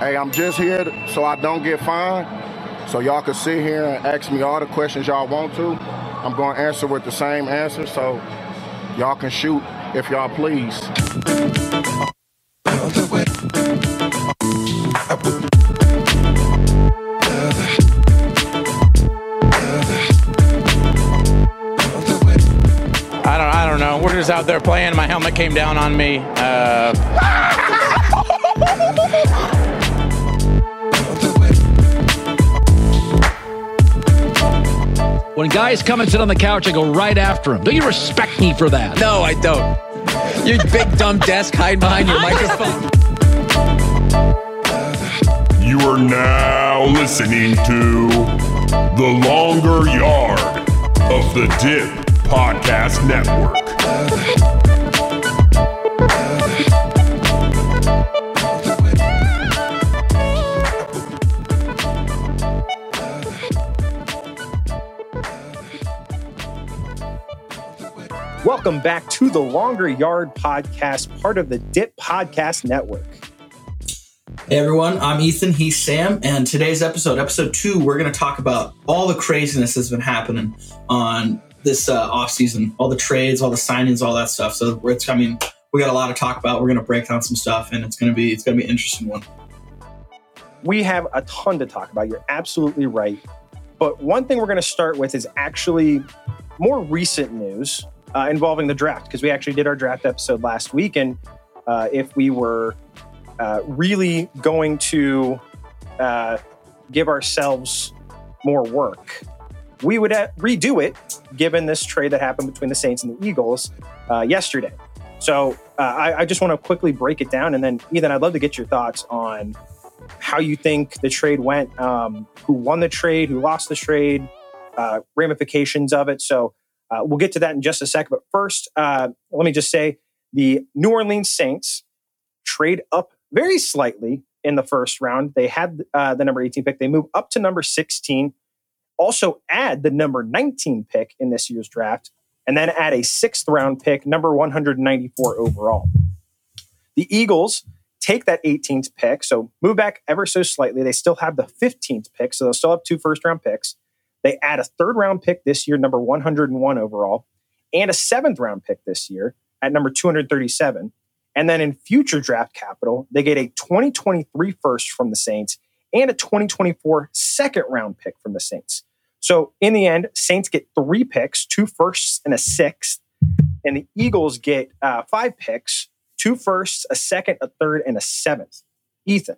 Hey, I'm just here so I don't get fined. So y'all can sit here and ask me all the questions y'all want to. I'm going to answer with the same answer, so y'all can shoot if y'all please. I don't know. We're just out there playing. My helmet came down on me. When guys come and sit on the couch, I go right after them. Don't you respect me for that? No, I don't. Your big dumb desk hiding behind your microphone. You are now listening to The Longer Yard of the Dip Podcast Network. Welcome back to the Longer Yard Podcast, part of the Dip Podcast Network. Hey everyone, I'm Ethan, he's Sam, and today's episode 2, we're going to talk about all the craziness that's been happening on this offseason, all the trades, all the signings, all that stuff. So it's coming, we got a lot to talk about. We're going to break down some stuff, and it's going to be an interesting one. We have a ton to talk about. You're absolutely right. But one thing we're going to start with is actually more recent news involving the draft, because we actually did our draft episode last week, and if we were really going to give ourselves more work, we would redo it given this trade that happened between the Saints and the Eagles yesterday. So I just want to quickly break it down, and then Ethan, I'd love to get your thoughts on how you think the trade went, who won the trade, who lost the trade, ramifications of it. So we'll get to that in just a second. But first, let me just say the New Orleans Saints trade up very slightly in the first round. They had the number 18 pick. They move up to number 16, also add the number 19 pick in this year's draft, and then add a 6th round pick, number 194 overall. The Eagles take that 18th pick, so move back ever so slightly. They still have the 15th pick, so they'll still have 2 first-round picks. They add a 3rd round pick this year, number 101 overall, and a 7th round pick this year at number 237. And then in future draft capital, they get a 2023 first from the Saints and a 2024 2nd round pick from the Saints. So in the end, Saints get 3 picks, 2 firsts and a 6th. And the Eagles get 5 picks, 2 firsts, a 2nd, a 3rd, and a 7th. Ethan,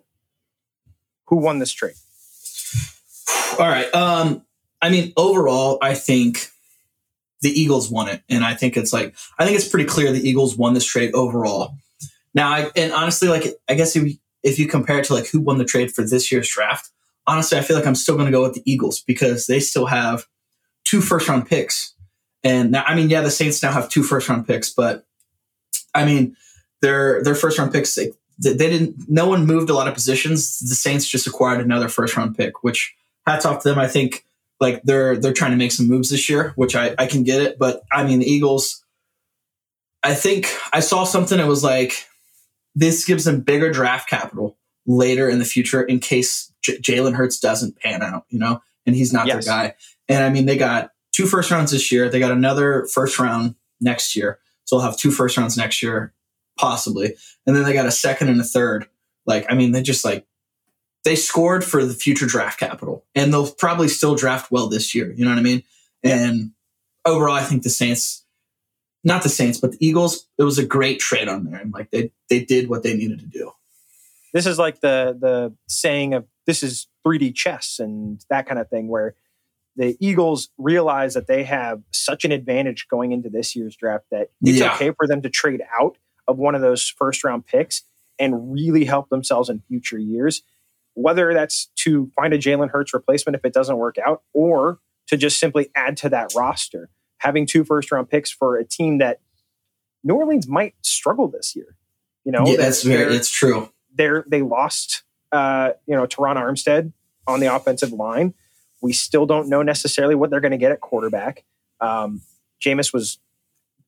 who won this trade? All right. I mean, overall, I think the Eagles won it. And I think it's pretty clear the Eagles won this trade overall. Now, I guess if you compare it to who won the trade for this year's draft, honestly, I feel like I'm still going to go with the Eagles because they still have 2 first-round picks. And now, I mean, yeah, the Saints now have 2 first-round picks, but I mean, their first-round picks, no one moved a lot of positions. The Saints just acquired another first-round pick, which hats off to them. I think they're trying to make some moves this year, which I can get it. But I mean, the Eagles, I think I saw something that was like, this gives them bigger draft capital later in the future in case Jalen Hurts doesn't pan out, and he's not their guy. And I mean, they got 2 first-rounds this year. They got another 1st round next year. So they'll have 2 first-rounds next year, possibly. And then they got a 2nd and a 3rd. They scored for the future draft capital, and they'll probably still draft well this year. You know what I mean? Yeah. And overall, I think the Eagles, it was a great trade on there. And they did what they needed to do. This is like the saying of this is 3D chess and that kind of thing, where the Eagles realize that they have such an advantage going into this year's draft that it's okay for them to trade out of one of those 1st round picks and really help themselves in future years. Whether that's to find a Jalen Hurts replacement if it doesn't work out, or to just simply add to that roster. Having 2 first-round picks for a team that New Orleans might struggle this year. It's true. They lost, Teron Armstead on the offensive line. We still don't know necessarily what they're going to get at quarterback. Jameis was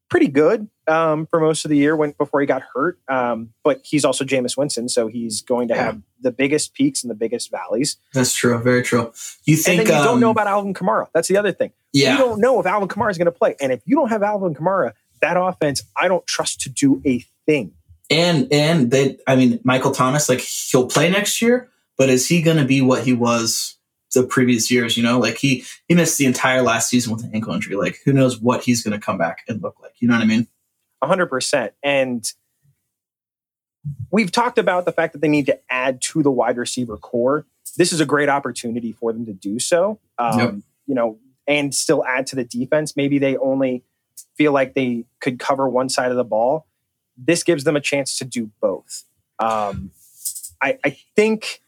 pretty good for most of the year before he got hurt. But he's also Jameis Winston, so he's going to have the biggest peaks and the biggest valleys. That's true. Very true. You think, and then you don't know about Alvin Kamara. That's the other thing. Yeah. You don't know if Alvin Kamara is going to play. And if you don't have Alvin Kamara, that offense, I don't trust to do a thing. And they, I mean, Michael Thomas, like, he'll play next year, but is he going to be what he was the previous years? You know, like he missed the entire last season with an ankle injury. Like, who knows what he's going to come back and look like? You know what I mean? 100%. And we've talked about the fact that they need to add to the wide receiver core. This is a great opportunity for them to do so. You know, and still add to the defense. Maybe they only feel like they could cover one side of the ball. This gives them a chance to do both. I think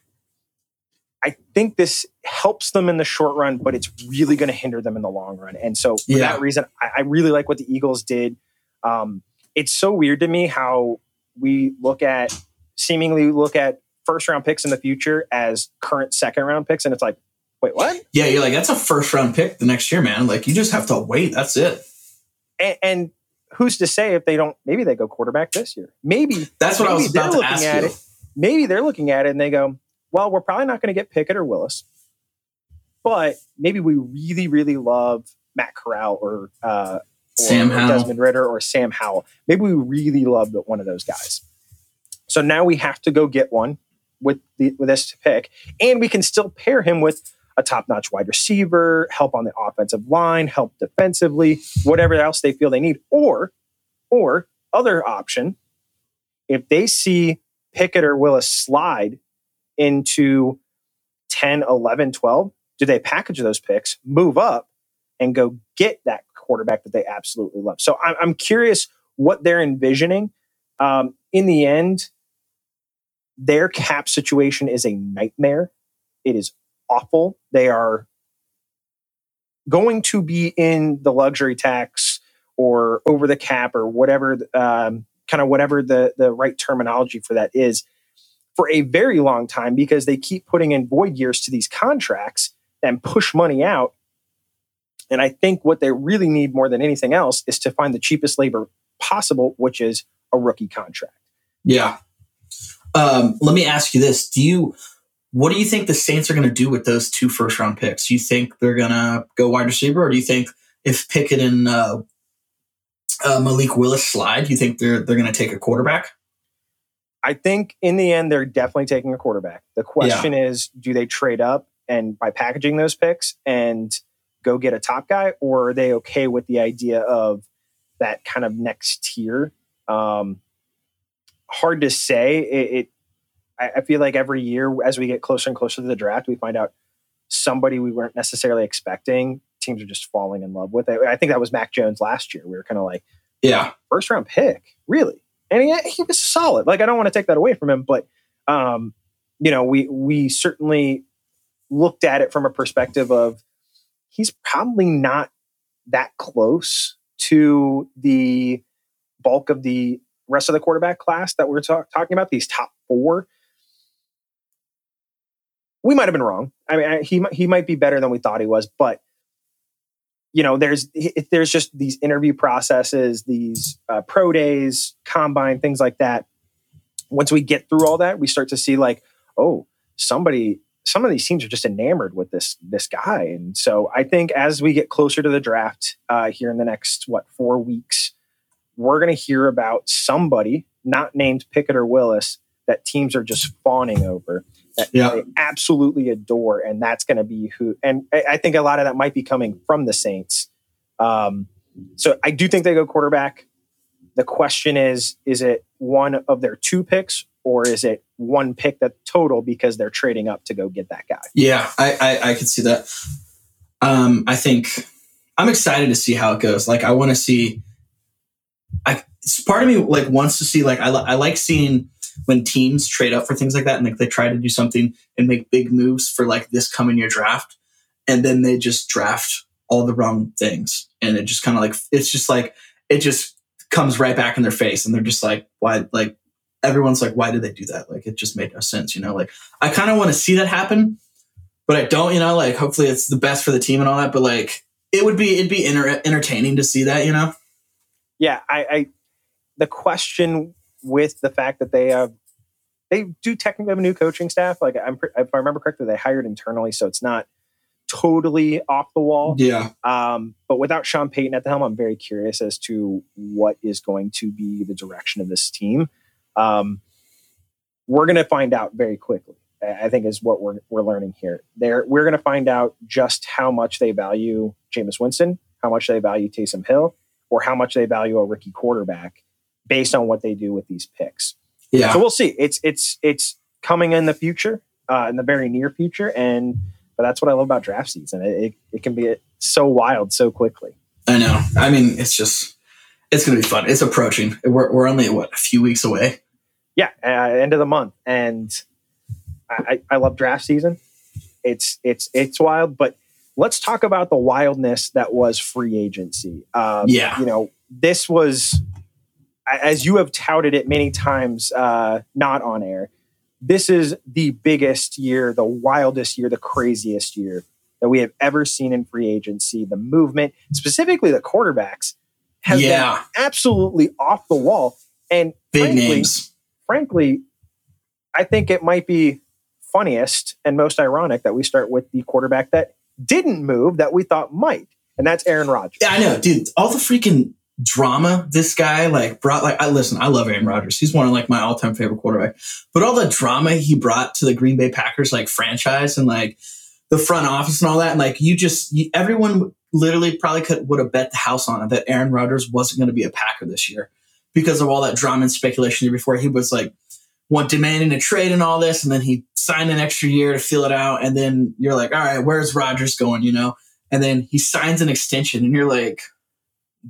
this helps them in the short run, but it's really going to hinder them in the long run. And so for that reason, I really like what the Eagles did. It's so weird to me how we look at first round picks in the future as current second round picks. And it's like, wait, what? Yeah. You're like, that's a first round pick the next year, man. Like, you just have to wait. That's it. And who's to say if they don't, maybe they go quarterback this year. Maybe that's what I was about to ask you. Maybe they're looking at it and they go, well, we're probably not going to get Pickett or Willis, but maybe we really, really love Matt Corral or Desmond Ridder or Sam Howell. Maybe we really love one of those guys. So now we have to go get one with this pick, and we can still pair him with a top-notch wide receiver, help on the offensive line, help defensively, whatever else they feel they need. Or other option, if they see Pickett or Willis slide into 10, 11, 12, do they package those picks, move up, and go get that quarterback that they absolutely love? So I'm curious what they're envisioning. In the end, their cap situation is a nightmare. It is awful. They are going to be in the luxury tax or over the cap or whatever, kind of whatever the right terminology for that is, for a very long time, because they keep putting in void years to these contracts and push money out. And I think what they really need more than anything else is to find the cheapest labor possible, which is a rookie contract. Yeah. Let me ask you this. What do you think the Saints are going to do with those 2 first-round picks? Do you think they're going to go wide receiver, or do you think if Pickett and Malik Willis slide, do you think they're going to take a quarterback? I think in the end, they're definitely taking a quarterback. The question is, do they trade up and by packaging those picks and go get a top guy, or are they okay with the idea of that kind of next tier? Hard to say. I feel like every year as we get closer and closer to the draft, we find out somebody we weren't necessarily expecting. Teams are just falling in love with it. I think that was Mac Jones last year. We were kind of like, first round pick, really? And he was solid. Like, I don't want to take that away from him, but you know, we certainly looked at it from a perspective of he's probably not that close to the bulk of the rest of the quarterback class that we're talking about, these top 4. We might have been wrong. I mean, he might be better than we thought he was, but you know, there's just these interview processes, these pro days, combine, things like that. Once we get through all that, we start to see like, oh, some of these teams are just enamored with this guy. And so I think as we get closer to the draft here in the next 4 weeks, we're going to hear about somebody not named Pickett or Willis that teams are just fawning over, that they absolutely adore. And that's going to be who, and I think a lot of that might be coming from the Saints. So I do think they go quarterback. The question is it one of their 2 picks, or is it one pick that total because they're trading up to go get that guy? Yeah, I could see that. I think I'm excited to see how it goes. Like, I want to see, part of me like wants to see, like, I like seeing when teams trade up for things like that, and like they try to do something and make big moves for like this coming year draft, and then they just draft all the wrong things, and it just kind of like, it's just like it just comes right back in their face, and they're just like, why? Like, everyone's like, why did they do that? Like, it just made no sense, you know. Like, I kind of want to see that happen, but I don't, you know. Like, hopefully it's the best for the team and all that, but like it'd be entertaining to see that, you know. yeah, the question with the fact that they do technically have a new coaching staff. Like, if I remember correctly, they hired internally, so it's not totally off the wall. Yeah. But without Sean Payton at the helm, I'm very curious as to what is going to be the direction of this team. We're going to find out very quickly, I think, is what we're learning here. We're going to find out just how much they value Jameis Winston, how much they value Taysom Hill, or how much they value a rookie quarterback based on what they do with these picks. Yeah. So we'll see. It's coming in the future, in the very near future, but that's what I love about draft season. It can be so wild so quickly. I know. I mean, it's going to be fun. It's approaching. We're only a few weeks away. Yeah, end of the month, and I love draft season. It's wild, but let's talk about the wildness that was free agency. Yeah, you know, this was, as you have touted it many times, not on air, this is the biggest year, the wildest year, the craziest year that we have ever seen in free agency. The movement, specifically the quarterbacks, has been absolutely off the wall. And big names. Frankly, I think it might be funniest and most ironic that we start with the quarterback that didn't move that we thought might, and that's Aaron Rodgers. Yeah, I know, dude. All the freaking drama this guy brought. I love Aaron Rodgers. He's one of my all-time favorite quarterback. But all the drama he brought to the Green Bay Packers franchise and the front office and all that, and everyone literally probably would have bet the house on it that Aaron Rodgers wasn't going to be a Packer this year because of all that drama and speculation before. He was demanding a trade and all this, and then he signed an extra year to feel it out, and then you're like, all right, where's Rodgers going, you know? And then he signs an extension, and you're like,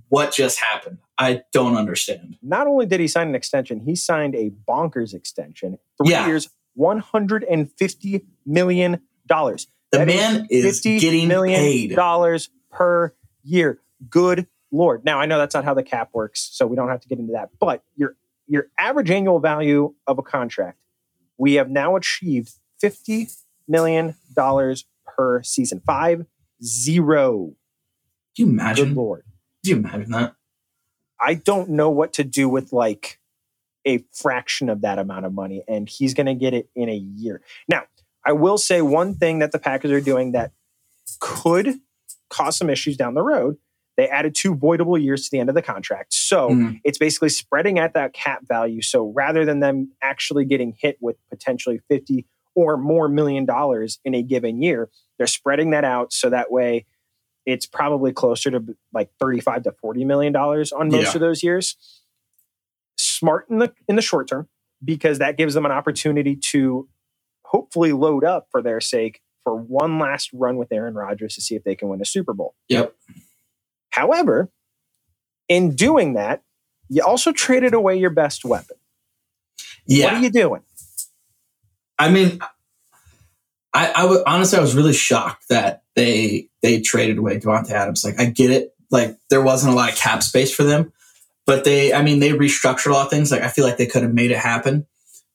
what just happened? I don't understand. Not only did he sign an extension, he signed a bonkers extension. 3 years, $150 million. The man is getting paid. $50 million per year. Good Lord. Now, I know that's not how the cap works, so we don't have to get into that. But your average annual value of a contract, we have now achieved $50 million per season. 5-0. Can you imagine? Good Lord. Do you imagine that? I don't know what to do with a fraction of that amount of money, and he's going to get it in a year. Now, I will say one thing that the Packers are doing that could cause some issues down the road. They added 2 voidable years to the end of the contract. So it's basically spreading at that cap value. So rather than them actually getting hit with potentially $50 or more $1 million in a given year, they're spreading that out so that way it's probably closer to $35 to $40 million on most of those years. Smart in the short term, because that gives them an opportunity to hopefully load up for their sake for one last run with Aaron Rodgers to see if they can win a Super Bowl. Yep. However, in doing that, you also traded away your best weapon. Yeah. What are you doing? I mean, I was really shocked that they traded away Davante Adams. I get it. There wasn't a lot of cap space for them, but they restructured a lot of things. I feel they could have made it happen.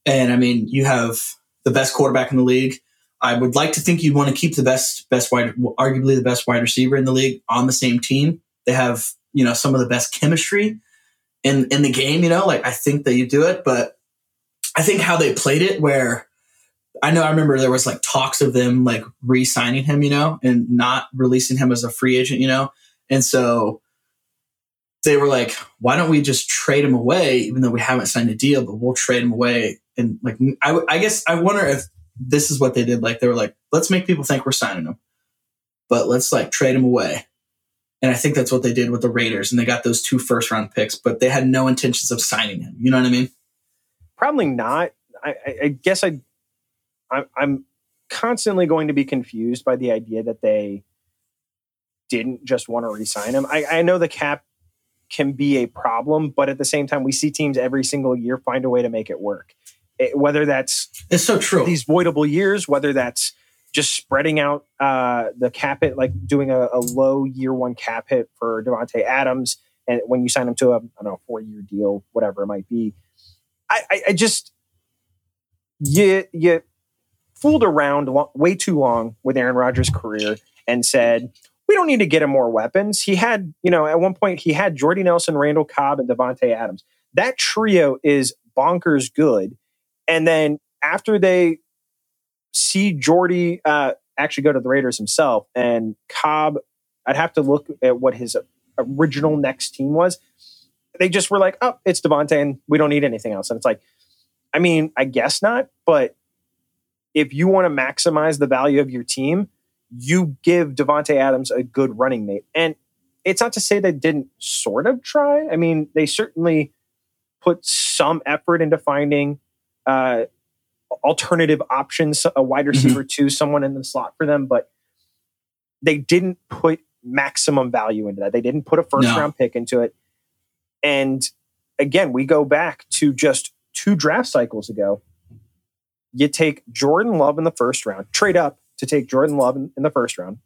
And you have the best quarterback in the league. I would like to think you'd want to keep the arguably the best wide receiver in the league on the same team. They have, some of the best chemistry in the game. I think that you do it, but I think how they played it where, I remember there was talks of them re-signing him, and not releasing him as a free agent, And so they were like, why don't we just trade him away, even though we haven't signed a deal, but we'll trade him away. And I guess I wonder if this is what they did. They were let's make people think we're signing him, but let's trade him away. And I think that's what they did with the Raiders. And they got those 2 first round picks, but they had no intentions of signing him. You know what I mean? Probably not. I guess I'm constantly going to be confused by the idea that they didn't just want to re-sign him. I know the cap can be a problem, but at the same time, we see teams every single year find a way to make it work. Whether that's it's so true. These voidable years, whether that's just spreading out the cap hit, doing a low year one cap hit for Davante Adams, and when you sign him to a 4-year deal, whatever it might be. I just... You fooled around way too long with Aaron Rodgers' career and said, we don't need to get him more weapons. He had, you know, at one point he had Jordy Nelson, Randall Cobb, and Davante Adams. That trio is bonkers good. And then after they see Jordy actually go to the Raiders himself, and Cobb, I'd have to look at what his original next team was. They just were like, oh, it's Davante and we don't need anything else. And it's like, I mean, I guess not. But if you want to maximize the value of your team, you give Davante Adams a good running mate. And it's not to say they didn't sort of try. I mean, they certainly put some effort into finding alternative options, a wide receiver to someone in the slot for them, but they didn't put maximum value into that. They didn't put a first-round pick into it. And again, we go back to just 2 draft cycles ago. You take Jordan Love in the first round, trade up to take Jordan Love in the first round,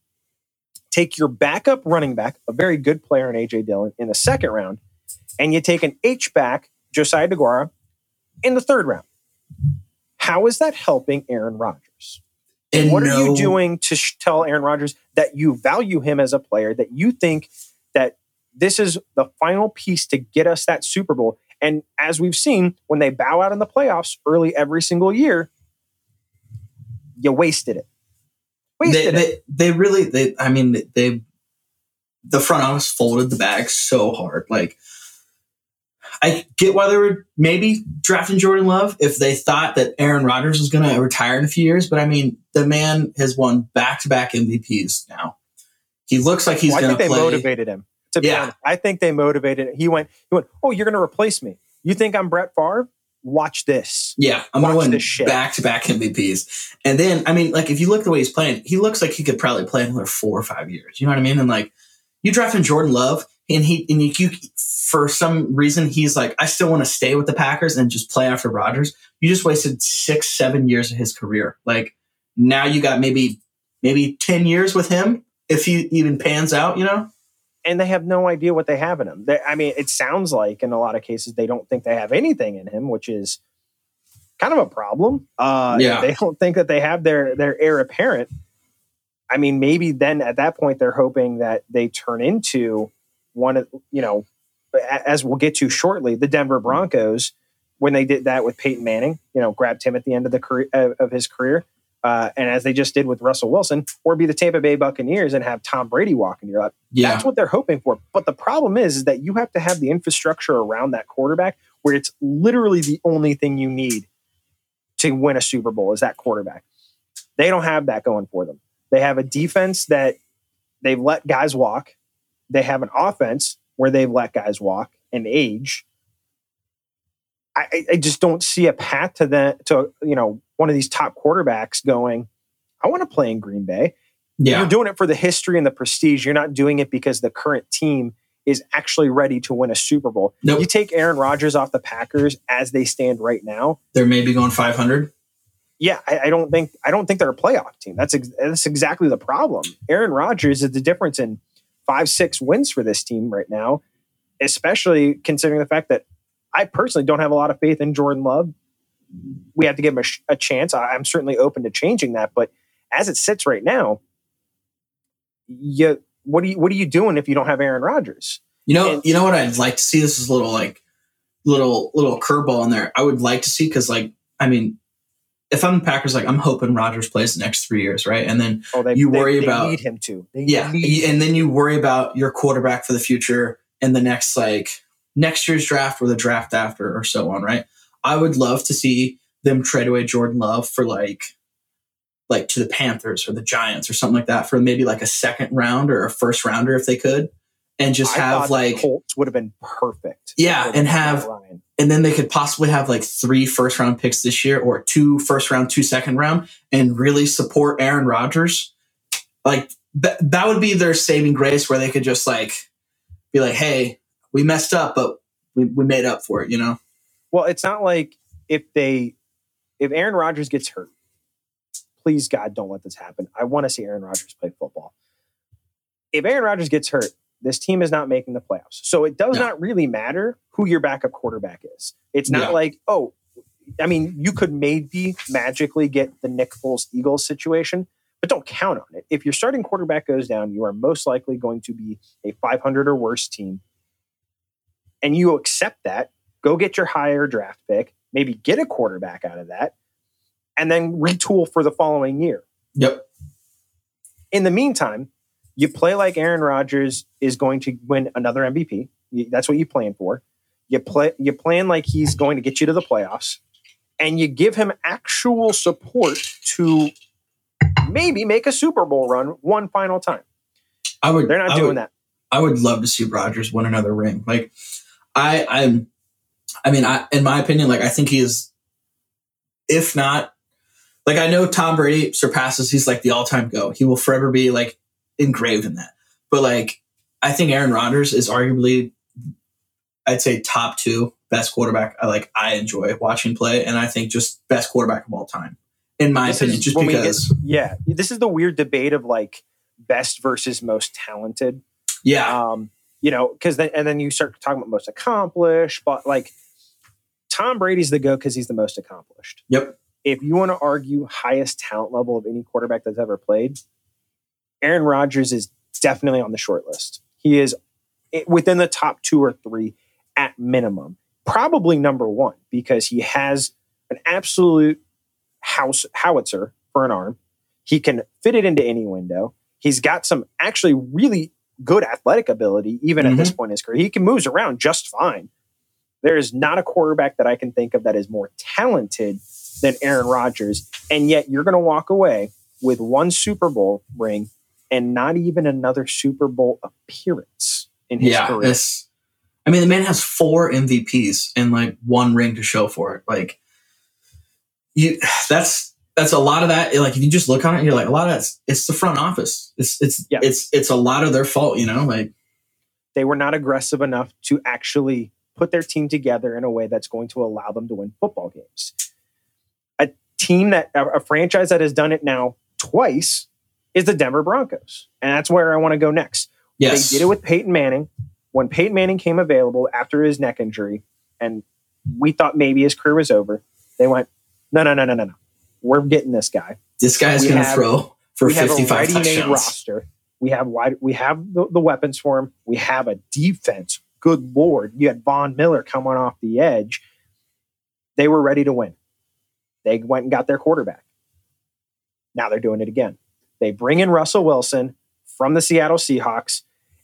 take your backup running back, a very good player in A.J. Dillon, in the second round, and you take an H-back, Josiah DeGuara, in the third round. How is that helping Aaron Rodgers? And what are you doing to tell Aaron Rodgers that you value him as a player, that you think that this is the final piece to get us that Super Bowl? And as we've seen, when they bow out in the playoffs early every single year, you wasted it. The front office folded the bag so hard. Like, I get why they were maybe drafting Jordan Love if they thought that Aaron Rodgers was going to retire in a few years. But I mean, the man has won back-to-back MVPs now. He looks like he's going to play. I think they motivated him. To be honest, I think they motivated him. He went, oh, you're going to replace me. You think I'm Brett Favre? Watch this. Yeah, I'm going to win back-to-back MVPs. And then, I mean, like, if you look the way he's playing, he looks like he could probably play another 4 or 5 years. You know what I mean? And like, you drafting Jordan Love, and you, for some reason, he's like, I still want to stay with the Packers and just play after Rodgers. You just wasted 6-7 years of his career. Like, now you got maybe 10 years with him if he even pans out, you know? And they have no idea what they have in him. It sounds like in a lot of cases they don't think they have anything in him, which is kind of a problem. They don't think that they have their heir apparent. I mean, maybe then at that point they're hoping that they turn into one of, you know, as we'll get to shortly, the Denver Broncos, when they did that with Peyton Manning, you know, grabbed him at the end of the career, of his career. And as they just did with Russell Wilson, or be the Tampa Bay Buccaneers and have Tom Brady walk into your lap. Yeah. That's what they're hoping for. But the problem is that you have to have the infrastructure around that quarterback where it's literally the only thing you need to win a Super Bowl is that quarterback. They don't have that going for them. They have a defense that they've let guys walk. They have an offense where they've let guys walk and age. I just don't see a path to that, to, you know, one of these top quarterbacks going, I want to play in Green Bay. Yeah. You're doing it for the history and the prestige. You're not doing it because the current team is actually ready to win a Super Bowl. Nope. You take Aaron Rodgers off the Packers as they stand right now. They're maybe going 500. Yeah, I don't think they're a playoff team. That's exactly the problem. Aaron Rodgers is the difference in 5-6 wins for this team right now, especially considering the fact that I personally don't have a lot of faith in Jordan Love. We have to give him a chance. I'm certainly open to changing that, but as it sits right now, what are you doing if you don't have Aaron Rodgers? You know what I'd like to see. This is a little curveball in there. I would like to see if I'm the Packers, like, I'm hoping Rodgers plays the next 3 years, right? And then they need him to. And then you worry about your quarterback for the future and the next next year's draft or the draft after or so on, right? I would love to see them trade away Jordan Love for like to the Panthers or the Giants or something like that for maybe like a second round or a first rounder if they could, and just have like Colts would have been perfect. Yeah, and then they could possibly have like 3 first round picks this year or 2 first round, 2 second round, and really support Aaron Rodgers. Like that would be their saving grace, where they could just like be like, hey, we messed up, but we made up for it, you know. Well, it's not like if Aaron Rodgers gets hurt, please God, don't let this happen. I want to see Aaron Rodgers play football. If Aaron Rodgers gets hurt, this team is not making the playoffs. So it does not really matter who your backup quarterback is. It's not like, oh, I mean, you could maybe magically get the Nick Foles Eagles situation, but don't count on it. If your starting quarterback goes down, you are most likely going to be a 500 or worse team. And you accept that, go get your higher draft pick, maybe get a quarterback out of that, and then retool for the following year. Yep. In the meantime, you play like Aaron Rodgers is going to win another MVP. That's what you plan for. You plan like he's going to get you to the playoffs, and you give him actual support to maybe make a Super Bowl run one final time. They're not doing that. I would love to see Rodgers win another ring. Like, I mean, in my opinion, like, I think he is, if not, like, I know Tom Brady surpasses, he's like the all-time GOAT. He will forever be like engraved in that. But like, I think Aaron Rodgers is arguably, I'd say, top two best quarterback. I enjoy watching play, and I think just best quarterback of all time, in my opinion. Just because, this is the weird debate of like best versus most talented. Yeah, because then you start talking about most accomplished, but like Tom Brady's the GOAT because he's the most accomplished. Yep. If you want to argue highest talent level of any quarterback that's ever played, Aaron Rodgers is definitely on the short list. He is within the top two or three at minimum, probably number one, because he has an absolute howitzer for an arm. He can fit it into any window. He's got some actually really good athletic ability, even at this point in his career. He can move around just fine. There is not a quarterback that I can think of that is more talented than Aaron Rodgers. And yet you're going to walk away with one Super Bowl ring and not even another Super Bowl appearance in his career. I mean, the man has 4 MVPs and like one ring to show for it. Like, that's a lot of that. Like, if you just look on it, you're like, a lot of that's, it's the front office. It's a lot of their fault, you know? Like, they were not aggressive enough to actually put their team together in a way that's going to allow them to win football games. A team that, a franchise that has done it now twice is the Denver Broncos. And that's where I want to go next. Yes. They did it with Peyton Manning. When Peyton Manning came available after his neck injury, and we thought maybe his career was over, they went, no. We're getting this guy. This guy's going to throw for 55 touchdowns. We have a ready-made roster. We have the weapons for him. We have a defense. Good Lord. You had Von Miller coming off the edge. They were ready to win. They went and got their quarterback. Now they're doing it again. They bring in Russell Wilson from the Seattle Seahawks,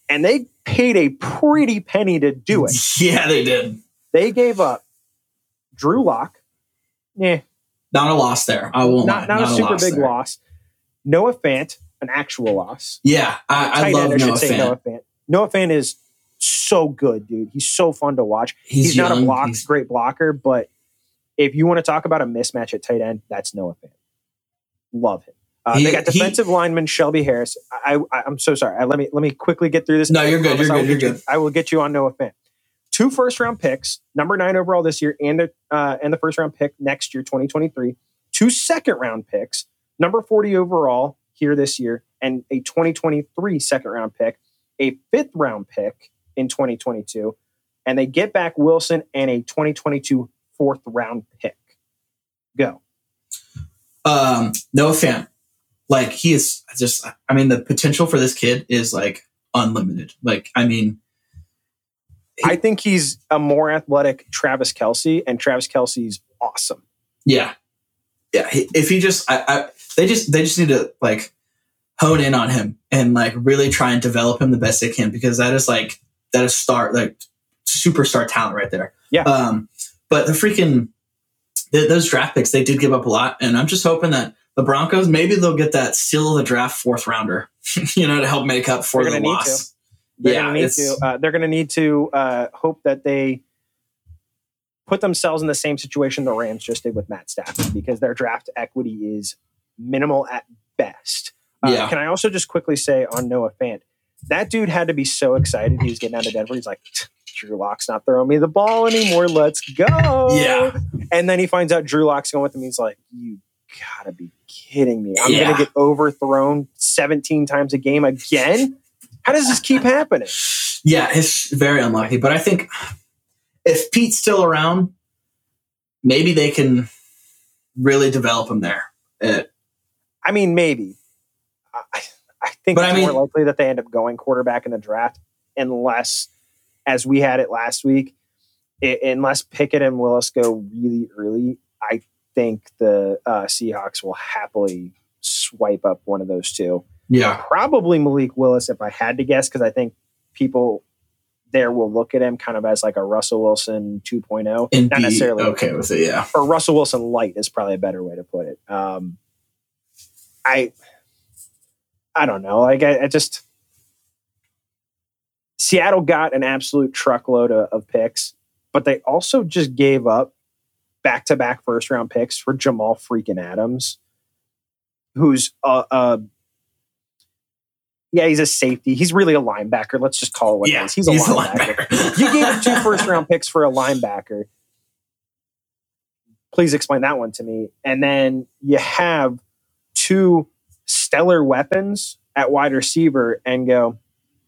and they paid a pretty penny to do it. Yeah, they did. They gave up Drew Lock. Not a loss there. I won't lie. Not a super big loss. Noah Fant, an actual loss. Yeah, I love Noah Fant. Noah Fant is so good, dude. He's so fun to watch. He's not a great blocker, but if you want to talk about a mismatch at tight end, that's Noah Fant. Love him. They got defensive lineman Shelby Harris. I'm so sorry. Let me quickly get through this. No, you're good. You're good. I will get you on Noah Fant. 2 first-round picks, number 9 overall this year and the first-round pick next year, 2023. 2 second-round picks, number 40 overall here this year, and a 2023 second-round pick, a fifth-round pick in 2022, and they get back Wilson and a 2022 fourth-round pick. Go. Noah Fant. Like, he is just, I mean, the potential for this kid is, like, unlimited. Like, I mean... I think he's a more athletic Travis Kelce, and Travis Kelce's awesome. Yeah. Yeah. If he just, they just need to like hone in on him and like really try and develop him the best they can, because that is star, like superstar talent right there. Yeah. But those draft picks, they did give up a lot. And I'm just hoping that the Broncos, maybe they'll get that steal of the draft 4th rounder, you know, to help make up for the loss. They're going to need to hope that they put themselves in the same situation the Rams just did with Matt Stafford, because their draft equity is minimal at best. Can I also just quickly say on Noah Fant, that dude had to be so excited. He was getting out of Denver. He's like, Drew Lock's not throwing me the ball anymore. Let's go. Yeah. And then he finds out Drew Lock's going with him. He's like, you got to be kidding me. I'm going to get overthrown 17 times a game again. How does this keep happening? Yeah, it's very unlucky. But I think if Pete's still around, maybe they can really develop him there. I mean, maybe. think it's more likely that they end up going quarterback in the draft unless, as we had it last week, unless Pickett and Willis go really early, I think the Seahawks will happily swipe up one of those two. Yeah. Probably Malik Willis, if I had to guess, because I think people there will look at him kind of as like a Russell Wilson 2.0. And not necessarily okay with it, yeah. Or Russell Wilson light is probably a better way to put it. I don't know. Like I just Seattle got an absolute truckload of picks, but they also just gave up back-to-back first-round picks for Jamal freaking Adams, who's he's a safety. He's really a linebacker. Let's just call it what it is. He's a linebacker. You gave up two first-round picks for a linebacker. Please explain that one to me. And then you have two stellar weapons at wide receiver and go,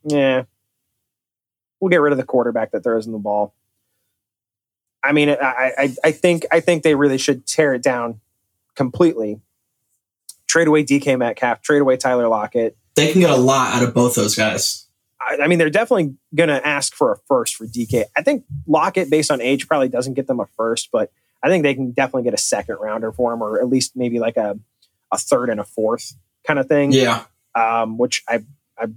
yeah, we'll get rid of the quarterback that throws in the ball. I mean, I think they really should tear it down completely. Trade away DK Metcalf, trade away Tyler Lockett. They can get a lot out of both those guys. I mean, they're definitely going to ask for a first for DK. I think Lockett, based on age, probably doesn't get them a first, but I think they can definitely get a second rounder for him, or at least maybe like a third and a fourth kind of thing. Yeah. Which I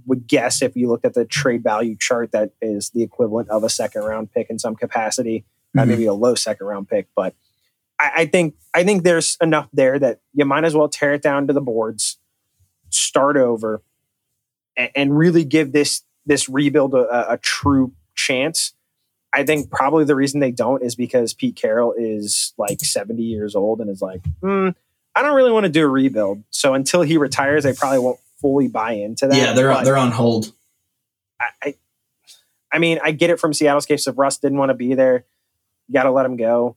would guess if you looked at the trade value chart, that is the equivalent of a second round pick in some capacity. Mm-hmm. Maybe a low second round pick, but I think there's enough there that you might as well tear it down to the boards, start over, and really give this rebuild a true chance. I think probably the reason they don't is because Pete Carroll is like 70 years old and is like, I don't really want to do a rebuild. So until he retires, they probably won't fully buy into that. Yeah, they're on hold. I mean, I get it from Seattle's case. If Russ didn't want to be there, you got to let him go.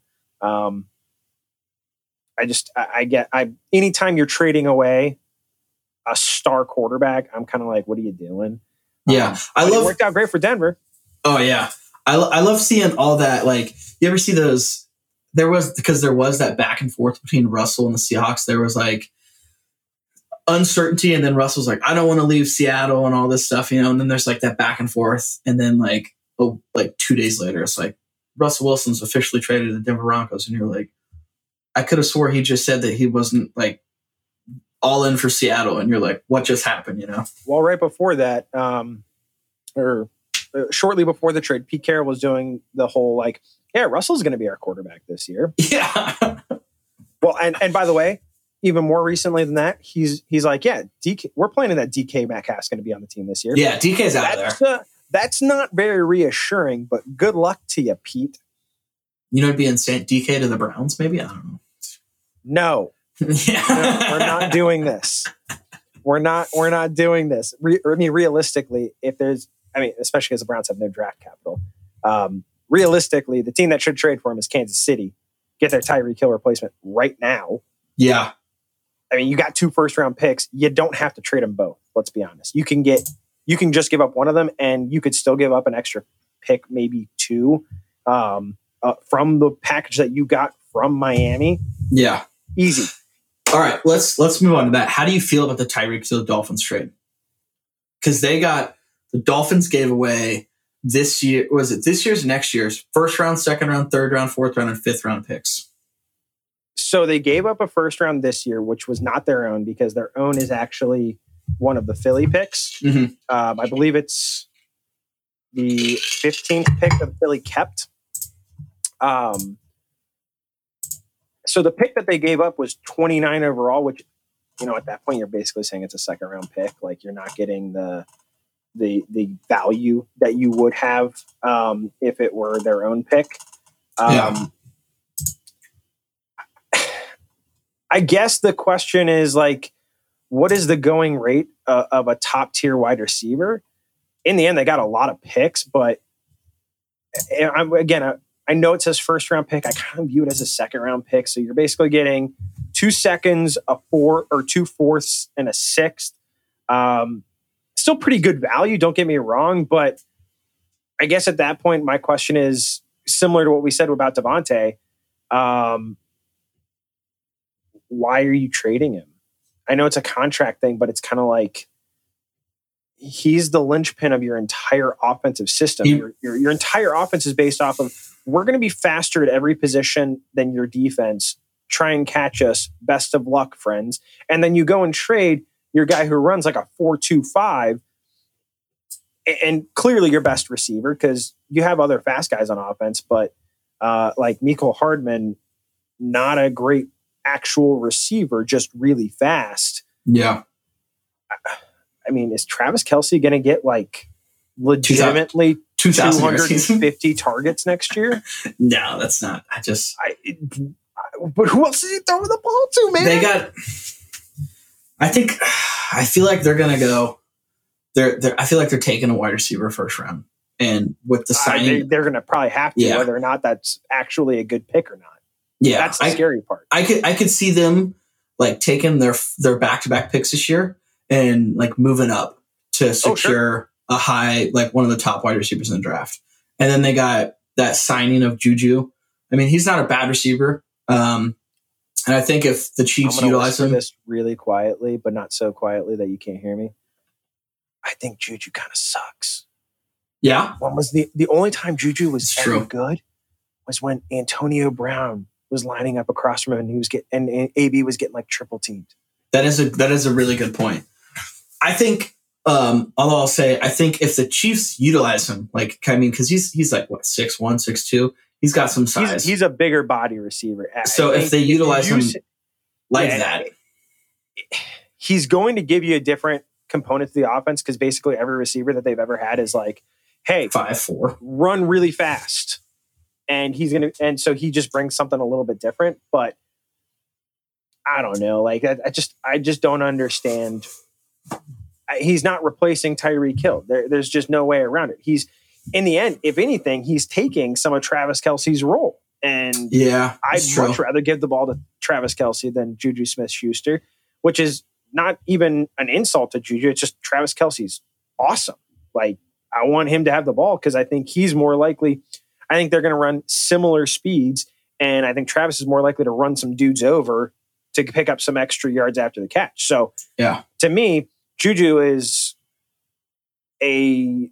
Anytime you're trading away a star quarterback, I'm kind of like, what are you doing? Yeah. It worked out great for Denver. Oh yeah. I love seeing all that. Like, you ever see those? There was that back and forth between Russell and the Seahawks. There was like uncertainty. And then Russell's like, I don't want to leave Seattle and all this stuff, you know? And then there's like that back and forth. And then like 2 days later, it's like, Russell Wilson's officially traded to the Denver Broncos. And you're like, I could have swore he just said that he wasn't like all in for Seattle. And you're like, what just happened, you know? Well, right before that, shortly before the trade, Pete Carroll was doing the whole like, yeah, Russell's going to be our quarterback this year. Yeah. Well, and by the way, even more recently than that, he's like, yeah, DK, we're planning that DK Metcalf's going to be on the team this year. Yeah, DK's out of there. That's not very reassuring, but good luck to you, Pete. You know, it'd be insane. DK to the Browns, maybe? I don't know. No. Yeah. No, we're not doing this. We're not doing this. Realistically, especially because the Browns have no draft capital. Realistically, the team that should trade for him is Kansas City. Get their Tyreek Hill replacement right now. Yeah. I mean, you got two first-round picks. You don't have to trade them both, let's be honest. You can just give up one of them, and you could still give up an extra pick, maybe two, from the package that you got from Miami. Yeah, easy. All right, let's move on to that. How do you feel about the Tyreek Hill Dolphins trade? Because the Dolphins gave away this year. Was it this year's, next year's first round, second round, third round, fourth round, and fifth round picks? So they gave up a first round this year, which was not their own, because their own is actually one of the Philly picks. Mm-hmm. I believe it's the 15th pick that Philly kept. So the pick that they gave up was 29 overall, which, you know, at that point, you're basically saying it's a second round pick. Like, you're not getting the value that you would have if it were their own pick. Yeah. I guess the question is like, what is the going rate of a top tier wide receiver? In the end, they got a lot of picks, but I know it says first round pick. I kind of view it as a second round pick. So you're basically getting 2 seconds, a four or 2/4, and a sixth. Still pretty good value. Don't get me wrong, but I guess at that point, my question is similar to what we said about Davante. Why are you trading him? I know it's a contract thing, but it's kind of like, he's the linchpin of your entire offensive system. Your entire offense is based off of, we're going to be faster at every position than your defense. Try and catch us. Best of luck, friends. And then you go and trade your guy who runs like a 4.25, and clearly your best receiver, because you have other fast guys on offense, but like Mecole Hardman, not a great actual receiver, just really fast. Yeah. I mean, is Travis Kelce going to get like legitimately 250 targets next year? No, that's not. But who else is he throwing the ball to, man? I feel like they're going to go. I feel like they're taking a wide receiver first round, and with the signing, they're going to probably have to, whether or not that's actually a good pick or not. Yeah, that's the scary part. I could see them like taking their back-to-back picks this year and like moving up to secure a high, like one of the top wide receivers in the draft. And then they got that signing of Juju. I mean, he's not a bad receiver. And I think if the Chiefs utilize him, this really quietly, but not so quietly that you can't hear me. I think Juju kind of sucks. Yeah. When was the only time Juju was ever good was when Antonio Brown was lining up across from him, and he was and AB was getting like triple teamed. That is a really good point. I think, although I'll say, I think if the Chiefs utilize him, like, I mean, because he's like what, 6'1", 6'2", he's got some size. He's a bigger body receiver. So if they utilize him like that, he's going to give you a different component to the offense, because basically every receiver that they've ever had is like, hey, 5'4", run really fast, and so he just brings something a little bit different. But I don't know, like I just don't understand. He's not replacing Tyreek Hill. There's just no way around it. He's, in the end, if anything, he's taking some of Travis Kelce's role. And yeah, I'd much rather give the ball to Travis Kelce than Juju Smith-Schuster, which is not even an insult to Juju. It's just Travis Kelce's awesome. Like, I want him to have the ball because I think he's more likely. I think they're going to run similar speeds, and I think Travis is more likely to run some dudes over to pick up some extra yards after the catch. So yeah, to me, Juju is a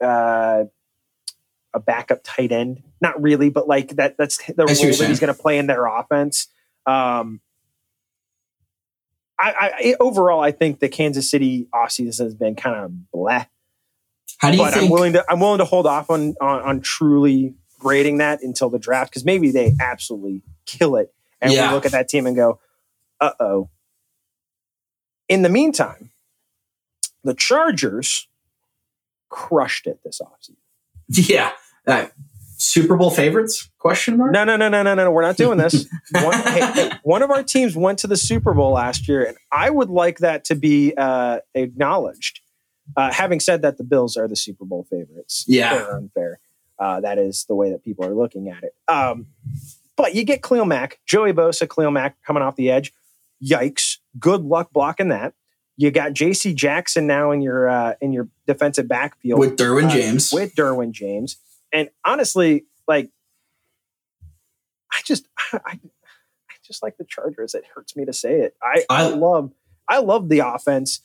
backup tight end. Not really, but like that's the role that he's going to play in their offense. Overall, I think the Kansas City offseason has been kind of bleh. How do you think? I'm willing to hold off on truly grading that until the draft, because maybe they absolutely kill it, and we look at that team and go, uh-oh. In the meantime, the Chargers crushed it this offseason. Yeah. Super Bowl favorites? Question mark? No. We're not doing this. One of our teams went to the Super Bowl last year, and I would like that to be acknowledged. Having said that, the Bills are the Super Bowl favorites. Yeah. Fair or unfair. That is the way that people are looking at it. But you get Khalil Mack, Joey Bosa, Khalil Mack coming off the edge. Yikes. Good luck blocking that. You got J.C. Jackson now in your defensive backfield with Derwin James. And honestly, like, I just like the Chargers. It hurts me to say it. I love the offense.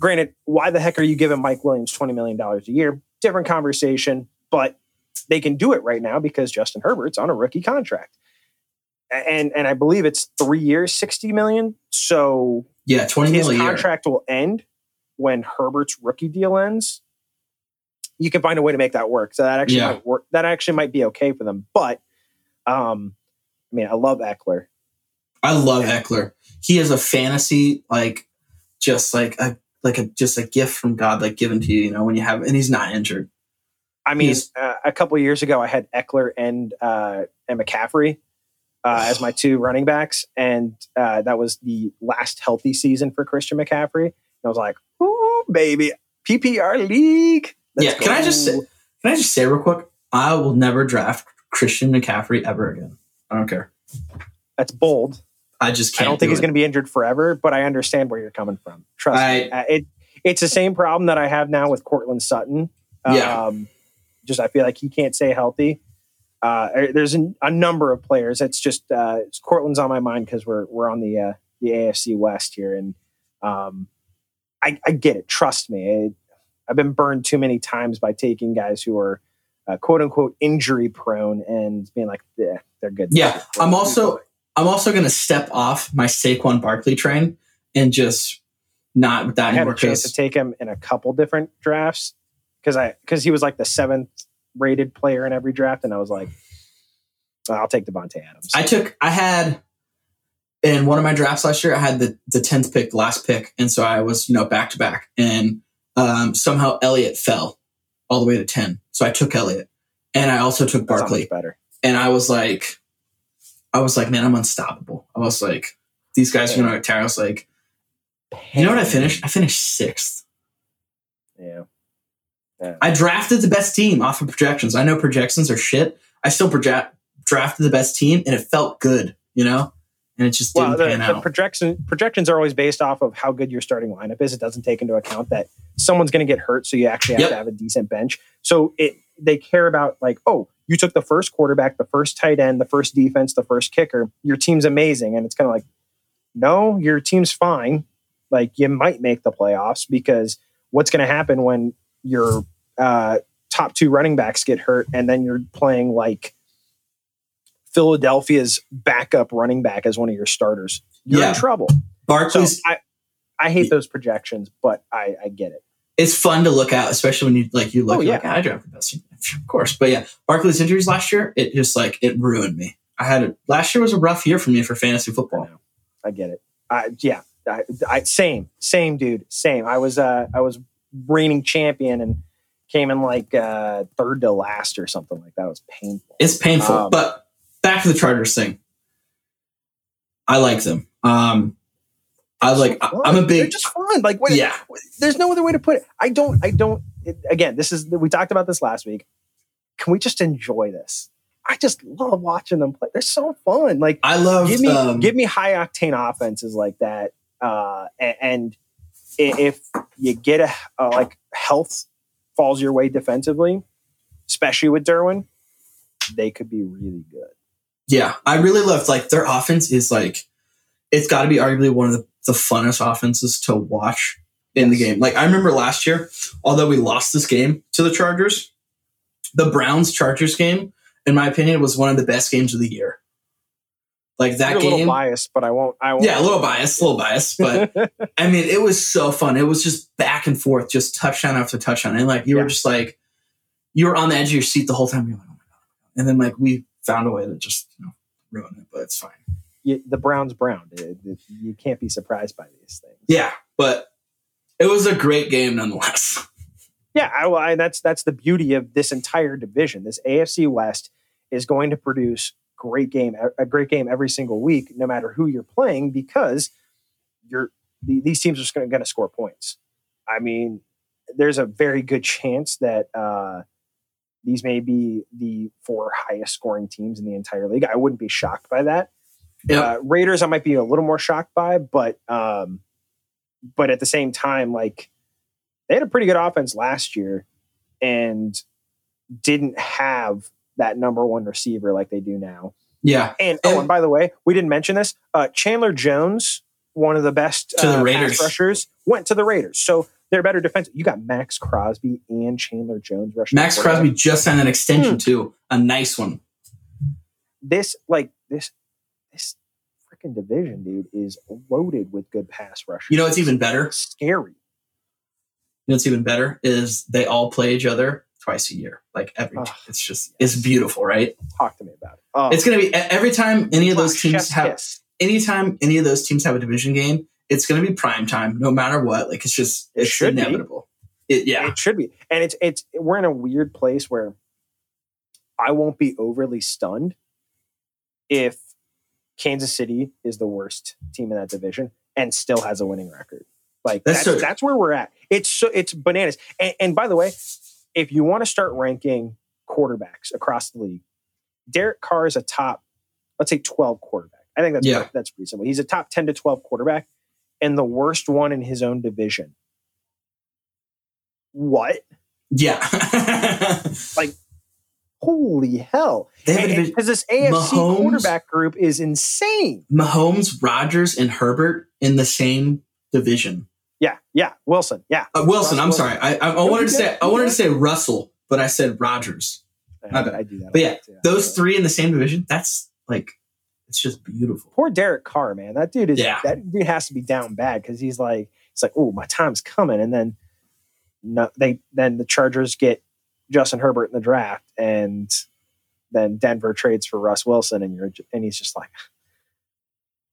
Granted, why the heck are you giving Mike Williams $20 million a year? Different conversation, but they can do it right now because Justin Herbert's on a rookie contract. And I believe it's 3 years, $60 million. So yeah, $20 million. His contract will end when Herbert's rookie deal ends. You can find a way to make that work. So that actually might work. That actually might be okay for them. But I mean, I love Ekeler. Ekeler. He is a fantasy, like, just like a gift from God, like given to you. You know, when you have, and he's not injured. I mean, a couple of years ago, I had Ekeler and McCaffrey as my two running backs, and that was the last healthy season for Christian McCaffrey. And I was like, "Ooh, baby, PPR league." Let's go. Can I just say real quick? I will never draft Christian McCaffrey ever again. I don't care. That's bold. I just can't. I don't think he's going to be injured forever, but I understand where you're coming from. Trust me. It's the same problem that I have now with Cortland Sutton. Just I feel like he can't stay healthy. There's a number of players. It's just Cortland's on my mind because we're on the AFC West here, and I get it. Trust me. I've been burned too many times by taking guys who are quote unquote injury prone and being like, yeah, they're good. Yeah. I'm also going to step off my Saquon Barkley train and just not with that. I had a chance to take him in a couple different drafts because he was like the 7th rated player in every draft. And I was like, I'll take Davante Adams. I had in one of my drafts last year, I had the 10th pick, last pick. And so I was, back to back, and somehow Elliott fell all the way to 10. So I took Elliott, and I also took Barkley. And I was like, man, I'm unstoppable. I was like, these guys are going to retire. I was like, you know what I finished? I finished 6th. Yeah. I drafted the best team off of projections. I know projections are shit. I still drafted the best team, and it felt good, And it just didn't pan out. Projections are always based off of how good your starting lineup is. It doesn't take into account that someone's going to get hurt, so you actually have to have a decent bench. So they care about like, oh, you took the first quarterback, the first tight end, the first defense, the first kicker. Your team's amazing. And it's kind of like, no, your team's fine. Like, you might make the playoffs, because what's going to happen when your top 2 running backs get hurt and then you're playing like Philadelphia's backup running back as one of your starters, you're in trouble. Barkley's. So I hate those projections, but I get it. It's fun to look at, especially when you look. Like, I drafted the best team, of course. But yeah, Barkley's injuries last year, it just it ruined me. Last year was a rough year for me for fantasy football. I get it. Same dude. Same. I was reigning champion and came in like third to last or something like that. It was painful. It's painful, but. Back to the Chargers thing. I like them. I'm a big. They're just fun. Like, there's no other way to put it. Again, we talked about this last week. Can we just enjoy this? I just love watching them play. They're so fun. Like, I love. Give me high octane offenses like that. And if you get a health falls your way defensively, especially with Derwin, they could be really good. Yeah, I really loved, their offense is, it's got to be arguably one of the funnest offenses to watch in the game. I remember last year, although we lost this game to the Chargers, the Browns-Chargers game, in my opinion, was one of the best games of the year. That game... A little biased, but I won't. Yeah, a little biased. But, I mean, it was so fun. It was just back and forth, just touchdown after touchdown. And, you were just, you were on the edge of your seat the whole time. You're like, oh, my God. And then, we found a way to just ruin it, but it's fine. The Browns brown. You can't be surprised by these things. Yeah, but it was a great game nonetheless. Yeah, that's the beauty of this entire division. This AFC West is going to produce a great game every single week, no matter who you're playing, because these teams are just going to score points. I mean, there's a very good chance that these may be the 4 highest scoring teams in the entire league. I wouldn't be shocked by that. Yep. Raiders, I might be a little more shocked by, but at the same time, they had a pretty good offense last year and didn't have that number 1 receiver like they do now. Yeah. And by the way, we didn't mention this. Chandler Jones, one of the best pass rushers, went to the Raiders. So they're better defense. You got Max Crosby and Chandler Jones rushing. Max Crosby just signed an extension too. A nice one. This freaking division, dude, is loaded with good pass rushers. You know what's even better? Scary. You know what's even better is they all play each other twice a year. It's just it's beautiful, right? Talk to me about it. It's gonna be every time any of those teams have a division game. It's going to be prime time, no matter what. It's inevitable. It should be. And we're in a weird place where I won't be overly stunned if Kansas City is the worst team in that division and still has a winning record. That's where we're at. It's bananas. And by the way, if you want to start ranking quarterbacks across the league, Derek Carr is a top, let's say 12 quarterback. I think that's reasonable. He's a top 10 to 12 quarterback. And the worst one in his own division. What? Yeah. Holy hell. Because this AFC quarterback group is insane. Mahomes, Rodgers, and Herbert in the same division. Yeah. Yeah, Wilson. Yeah, Wilson. I'm sorry. I wanted to say Russell, but I said Rodgers. My bad. I do that. But yeah, those three in the same division. That's like, it's just beautiful. Poor Derek Carr, man. That dude is. Yeah. That dude has to be down bad because he's like, it's like, oh, my time's coming, and then the Chargers get Justin Herbert in the draft, and then Denver trades for Russ Wilson, and he's just like,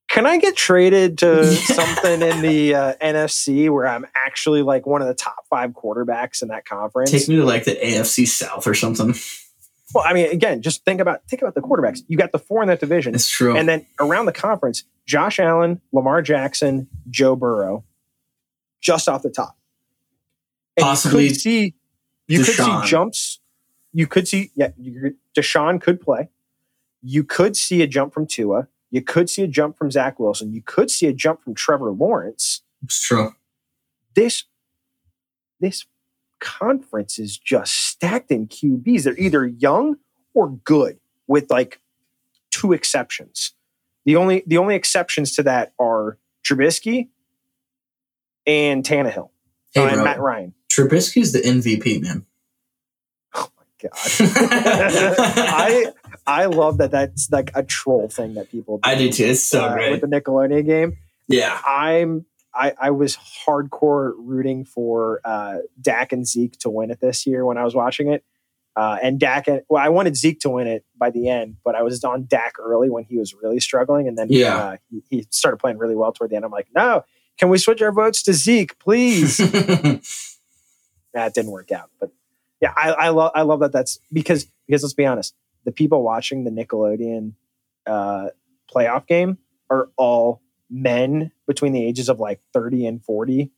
can I get traded to something in the NFC where I'm actually like one of the top five quarterbacks in that conference? Take me to like the AFC South or something. Well, I mean, again, just think about the quarterbacks. You got the four in that division. It's true. And then around the conference, Josh Allen, Lamar Jackson, Joe Burrow, just off the top. And possibly you could see jumps. You could see, Deshaun could play. You could see a jump from Tua. You could see a jump from Zach Wilson. You could see a jump from Trevor Lawrence. It's true. This conference is just stacked in QBs. They're either young or good, with like two exceptions. The only exceptions to that are Trubisky and Tannehill and Matt Ryan. Trubisky's the MVP, man. Oh my god! I love that. That's like a troll thing that people do. I do too. It's so great with the Nickelodeon game. Yeah, I was hardcore rooting for Dak and Zeke to win it this year when I was watching it. I wanted Zeke to win it by the end, but I was on Dak early when he was really struggling, and then he started playing really well toward the end. I'm like, no, can we switch our votes to Zeke, please? That didn't work out, but yeah, I love that. That's because let's be honest, the people watching the Nickelodeon playoff game are all men between the ages of like 30 and 40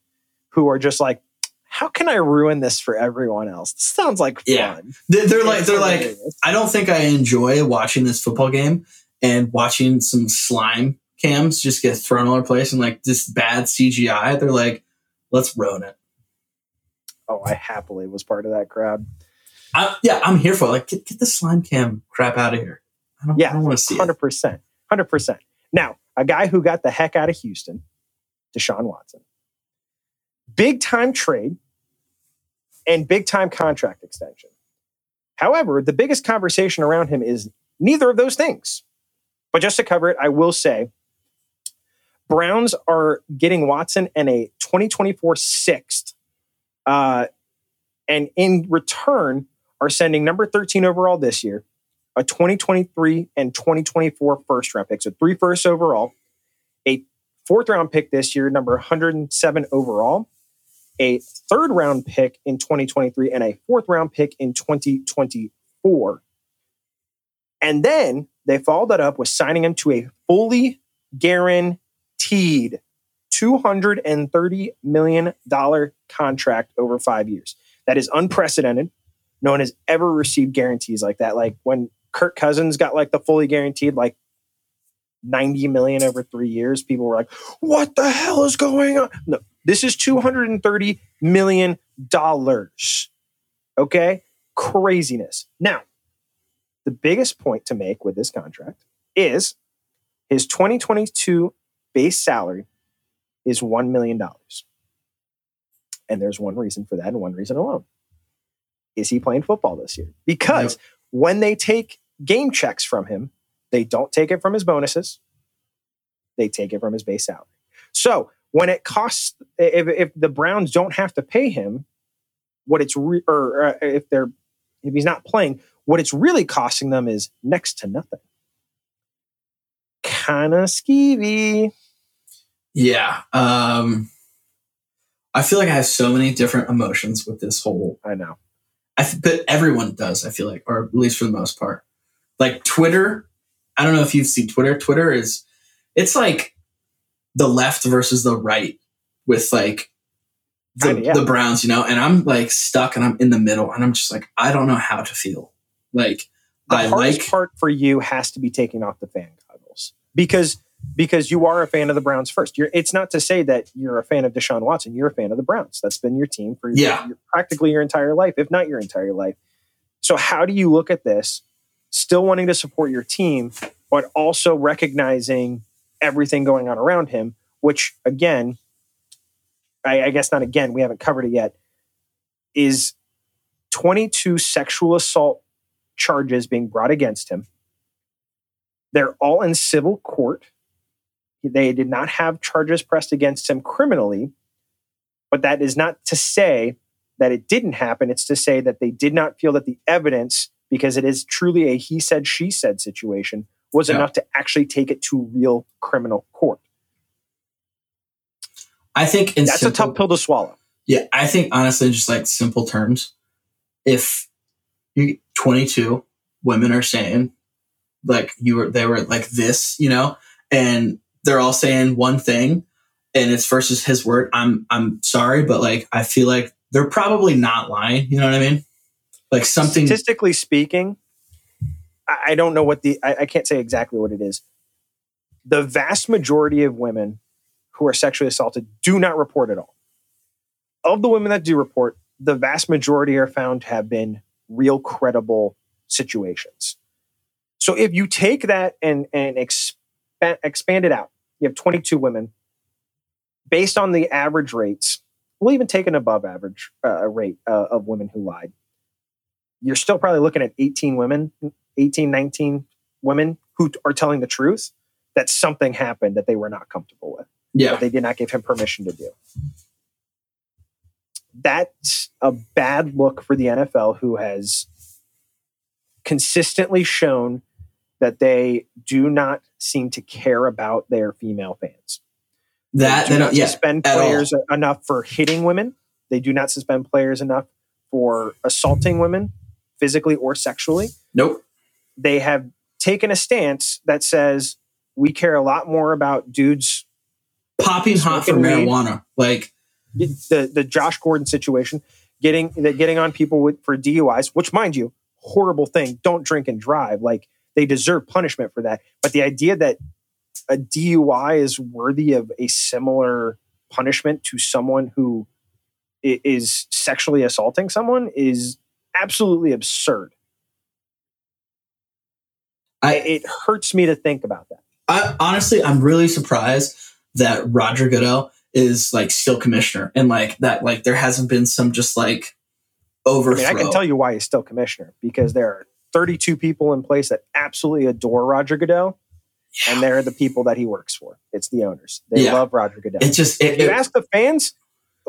who are just like, how can I ruin this for everyone else? This sounds like fun. They're like, I don't think I enjoy watching this football game and watching some slime cams just get thrown all over the place and like this bad CGI. They're like, let's ruin it. Oh, I happily was part of that crowd. I'm here for it. Like, get the slime cam crap out of here. I don't want to see 100%, it. 100%. Now, a guy who got the heck out of Houston, Deshaun Watson. Big-time trade and big-time contract extension. However, the biggest conversation around him is neither of those things. But just to cover it, I will say, Browns are getting Watson and a 2024 sixth. And in return, are sending number 13 overall this year, a 2023 and 2024 first-round picks, so 3 firsts overall, a fourth-round pick this year, number 107 overall, a third-round pick in 2023, and a fourth-round pick in 2024. And then they followed that up with signing him to a fully guaranteed $230 million contract over 5 years. That is unprecedented. No one has ever received guarantees like that. Like when Kirk Cousins got like the fully guaranteed, like $90 million over 3 years, people were like, what the hell is going on? No, this is $230 million. Okay? Craziness. Now, the biggest point to make with this contract is his 2022 base salary is $1 million. And there's one reason for that and one reason alone. Is he playing football this year? Because when they take game checks from him, they don't take it from his bonuses. They take it from his base salary. So when it costs, if the Browns don't have to pay him, if he's not playing, what it's really costing them is next to nothing. Kind of skeevy. Yeah. I feel like I have so many different emotions with this whole... I know. But everyone does, I feel like, or at least for the most part. Like Twitter, I don't know if you've seen Twitter. Twitter is... It's like the left versus the right with like the Browns, you know? And I'm like stuck and I'm in the middle and I'm just like, I don't know how to feel. Like the hardest part for you has to be taking off the fan goggles. Because you are a fan of the Browns first. It's not to say that you're a fan of Deshaun Watson. You're a fan of the Browns. That's been your team for practically your entire life, if not your entire life. So how do you look at this, still wanting to support your team, but also recognizing everything going on around him, which, again, I guess not again, we haven't covered it yet, is 22 sexual assault charges being brought against him. They're all in civil court. They did not have charges pressed against him criminally, but that is not to say that it didn't happen. It's to say that they did not feel that the evidence, because it is truly a he said, she said situation, was enough to actually take it to real criminal court. I think that's simple, a tough pill to swallow. Yeah, I think honestly, just like simple terms, if 22 women are saying like they were like this, you know, and they're all saying one thing, and it's versus his word. I'm sorry, but like I feel like they're probably not lying. You know what I mean? Like something statistically speaking, I don't know what I can't say exactly what it is. The vast majority of women who are sexually assaulted do not report at all. Of the women that do report, the vast majority are found to have been real credible situations. So if you take that and expand it out, you have 22 women based on the average rates. We'll even take an above average rate of women who lied. You're still probably looking at 19 women who are telling the truth that something happened that they were not comfortable with. Yeah. That they did not give him permission to do. That's a bad look for the NFL, who has consistently shown that they do not seem to care about their female fans. They don't suspend players enough for hitting women. They do not suspend players enough for assaulting women, physically or sexually. Nope. They have taken a stance that says, we care a lot more about dudes popping hot for marijuana. Like the Josh Gordon situation, getting on people for DUIs, which, mind you, horrible thing. Don't drink and drive. Like, they deserve punishment for that. But the idea that a DUI is worthy of a similar punishment to someone who is sexually assaulting someone is absolutely absurd. It hurts me to think about that. I'm really surprised that Roger Goodell is like still commissioner, and like that, like there hasn't been some just like overthrow. I mean, I can tell you why he's still commissioner, because there are 32 people in place that absolutely adore Roger Goodell, and they're the people that he works for. It's the owners. They love Roger Goodell. It's just if you ask the fans,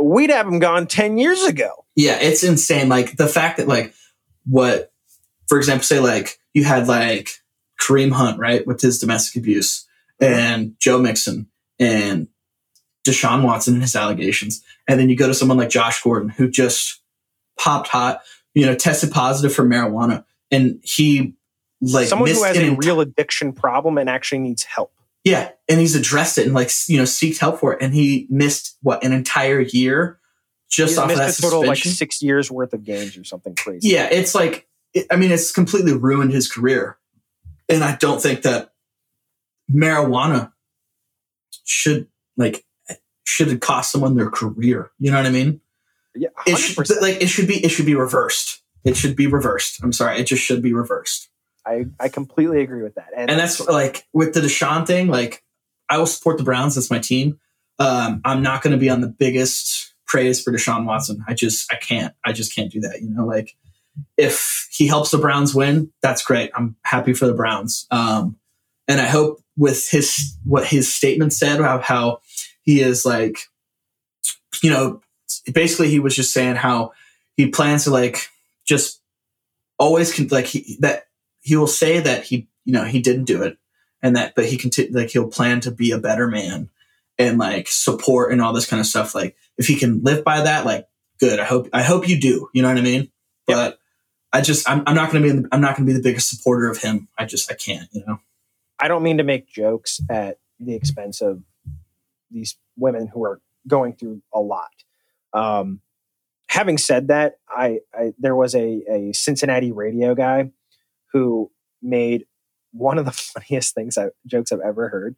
we'd have him gone 10 years ago. Yeah, it's insane. Like the fact that like what, for example, say like you had like Kareem Hunt, right, with his domestic abuse, and Joe Mixon and Deshaun Watson and his allegations. And then you go to someone like Josh Gordon, who just popped hot, you know, tested positive for marijuana. And he like someone who has a real addiction problem and actually needs help. Yeah. And he's addressed it and like, you know, seeked help for it. And he missed an entire year just off of that suspension. Total like 6 years worth of games or something crazy. Yeah. It's like, it's completely ruined his career. And I don't think that marijuana should cost someone their career. You know what I mean? Yeah, 100%. It should be reversed. It should be reversed. I'm sorry. It just should be reversed. I completely agree with that. And that's like with the Deshaun thing, like I will support the Browns. That's my team. I'm not going to be on the biggest praise for Deshaun Watson. I just can't do that. You know, like if he helps the Browns win, that's great. I'm happy for the Browns. And I hope with what his statement said about how he is like, you know, basically he was just saying how he plans to like just always he will say that he, you know, he didn't do it, and that, but he he'll plan to be a better man and like support and all this kind of stuff. Like if he can live by that, like good. I hope you do. You know what I mean? But yep. I'm not going to be the biggest supporter of him. I can't, you know. I don't mean to make jokes at the expense of these women who are going through a lot. Having said that, I there was a Cincinnati radio guy who made one of the funniest jokes I've ever heard.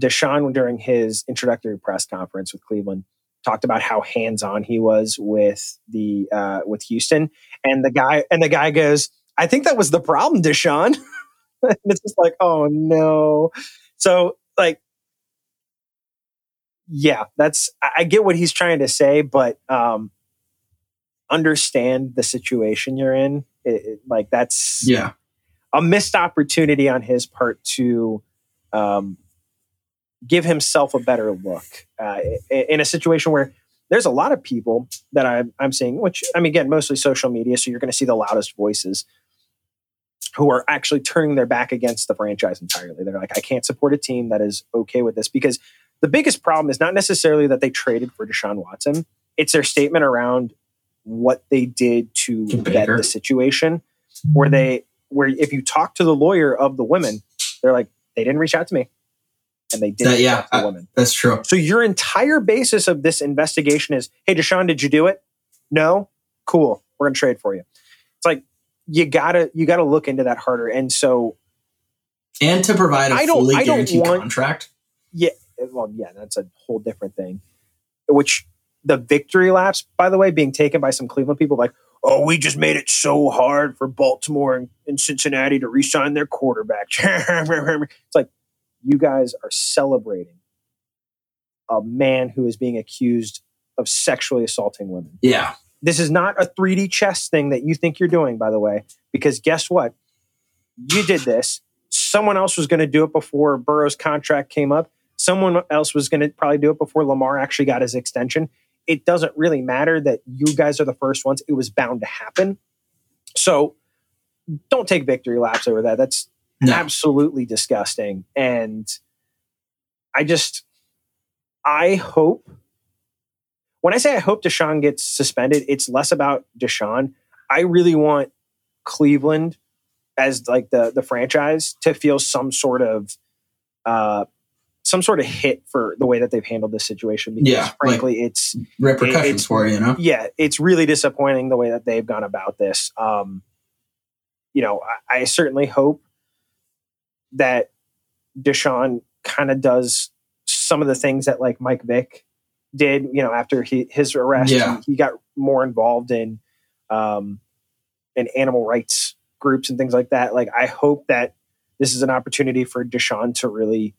Deshaun, during his introductory press conference with Cleveland, talked about how hands-on he was with the with Houston, and the guy goes, "I think that was the problem, Deshaun." And it's just like, oh no. So like yeah, that's, I get what he's trying to say, but understand the situation you're in. Like that's a missed opportunity on his part to give himself a better look in a situation where there's a lot of people that I'm seeing, which I mean, again, mostly social media. So you're going to see the loudest voices who are actually turning their back against the franchise entirely. They're like, I can't support a team that is okay with this, because the biggest problem is not necessarily that they traded for Deshaun Watson. It's their statement around what they did to vet the situation, where they, where if you talk to the lawyer of the women, they're like, they didn't reach out to me. And they didn't talk to the women. That's true. So your entire basis of this investigation is, hey, Deshaun, did you do it? No? Cool. We're going to trade for you. It's like, you gotta look into that harder. And so... And to provide a fully guaranteed contract. Yeah. Well, yeah, that's a whole different thing. Which, the victory laps, by the way, being taken by some Cleveland people, like, oh, we just made it so hard for Baltimore and Cincinnati to re-sign their quarterback. It's like, you guys are celebrating a man who is being accused of sexually assaulting women. Yeah. This is not a 3D chess thing that you think you're doing, by the way, because guess what? You did this. Someone else was going to do it before Burrow's contract came up. Someone else was going to probably do it before Lamar actually got his extension. It doesn't really matter that you guys are the first ones. It was bound to happen. So don't take victory laps over that. That's absolutely disgusting. And I hope, when I say I hope Deshaun gets suspended, it's less about Deshaun. I really want Cleveland as like the franchise to feel some sort of hit for the way that they've handled this situation. Because frankly, like it's repercussions for it, you know? Yeah. It's really disappointing the way that they've gone about this. I certainly hope that Deshaun kind of does some of the things that like Mike Vick did, after his arrest, he got more involved in animal rights groups and things like that. Like, I hope that this is an opportunity for Deshaun to really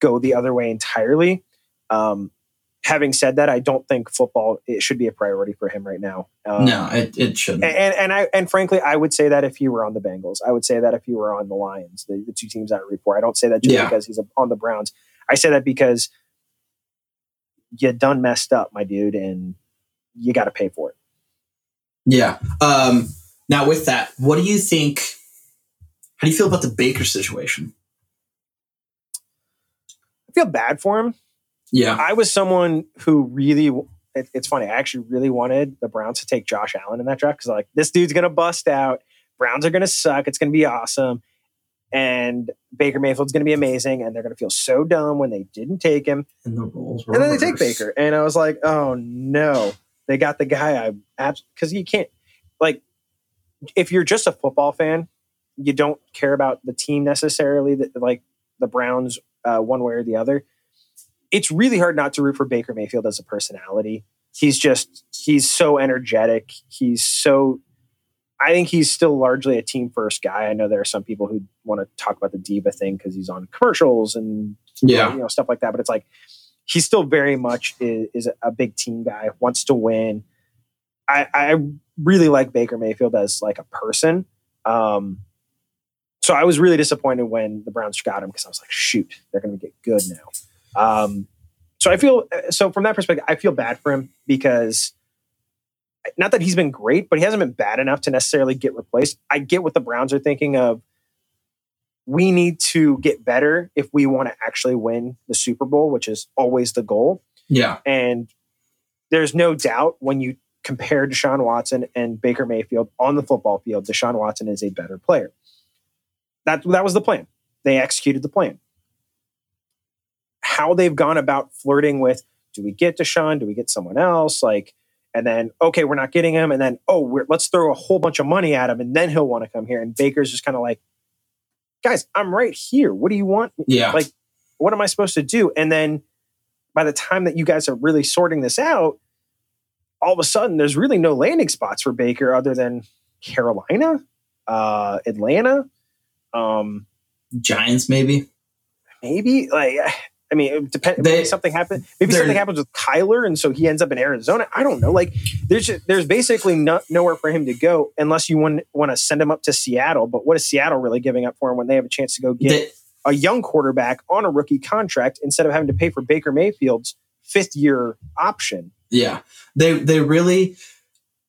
go the other way entirely. Having said that, I don't think football, it should be a priority for him right now. No, it shouldn't. And frankly, I would say that if he were on the Bengals, I would say that if he were on the Lions, the two teams I root for. I don't say that just because he's on the Browns. I say that because you done messed up, my dude, and you got to pay for it. Yeah. Now with that, what do you think? How do you feel about the Baker situation? I feel bad for him. Yeah, I was someone who really, it's funny, I actually really wanted the Browns to take Josh Allen in that draft, because like, this dude's going to bust out. Browns are going to suck. It's going to be awesome. And Baker Mayfield's going to be amazing. And they're going to feel so dumb when they didn't take him. And the Bulls were worse. They take Baker. And I was like, oh no, they got the guy. Because you can't, like, if you're just a football fan, you don't care about the team necessarily, that like the Browns one way or the other. It's really hard not to root for Baker Mayfield as a personality. He's so energetic. I think he's still largely a team first guy. I know there are some people who want to talk about the diva thing because he's on commercials and stuff like that. But it's like, he still very much is a big team guy, wants to win. I really like Baker Mayfield as like a person. So I was really disappointed when the Browns got him, because I was like, shoot, they're going to get good now. So from that perspective, I feel bad for him, because not that he's been great, but he hasn't been bad enough to necessarily get replaced. I get what the Browns are thinking of. We need to get better if we want to actually win the Super Bowl, which is always the goal. Yeah. And there's no doubt, when you compare Deshaun Watson and Baker Mayfield on the football field, Deshaun Watson is a better player. That was the plan. They executed the plan. How they've gone about flirting with, do we get Deshaun? Do we get someone else? Like, and then, okay, we're not getting him. And then, oh, let's throw a whole bunch of money at him, and then he'll want to come here. And Baker's just kind of like, guys, I'm right here. What do you want? Yeah. Like, what am I supposed to do? And then by the time that you guys are really sorting this out, all of a sudden there's really no landing spots for Baker other than Carolina, Atlanta, Giants, maybe. Like, I mean, it depends. Maybe something happens with Kyler, and so he ends up in Arizona. I don't know. Like, there's basically nowhere for him to go unless you want to send him up to Seattle. But what is Seattle really giving up for him when they have a chance to go get a young quarterback on a rookie contract instead of having to pay for Baker Mayfield's fifth-year option? Yeah, they really.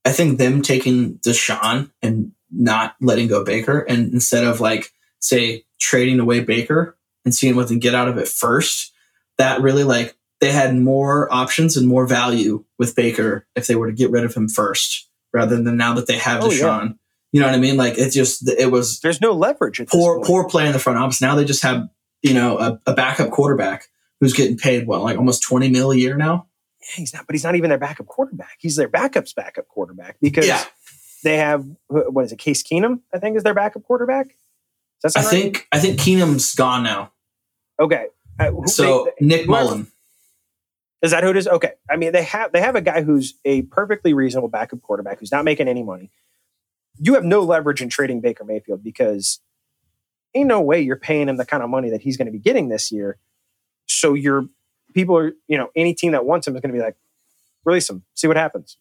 I think them taking Deshaun and not letting go Baker, and instead of like say trading away Baker and seeing what they get out of it first. That really, like, they had more options and more value with Baker if they were to get rid of him first, rather than now that they have Deshaun. Yeah. You know what I mean? Like, it's just, it was... There's no leverage at poor play in the front office. Now they just have, you know, a backup quarterback who's getting paid, almost $20 million a year now? Yeah, he's not even their backup quarterback. He's their backup quarterback because they have, Case Keenum, I think, is their backup quarterback? Does that sound right? I think Keenum's gone now. Okay. Nick Mullen. Is that who it is? Okay. I mean, they have a guy who's a perfectly reasonable backup quarterback who's not making any money. You have no leverage in trading Baker Mayfield because ain't no way you're paying him the kind of money that he's going to be getting this year. So any team that wants him is going to be like, release him, see what happens.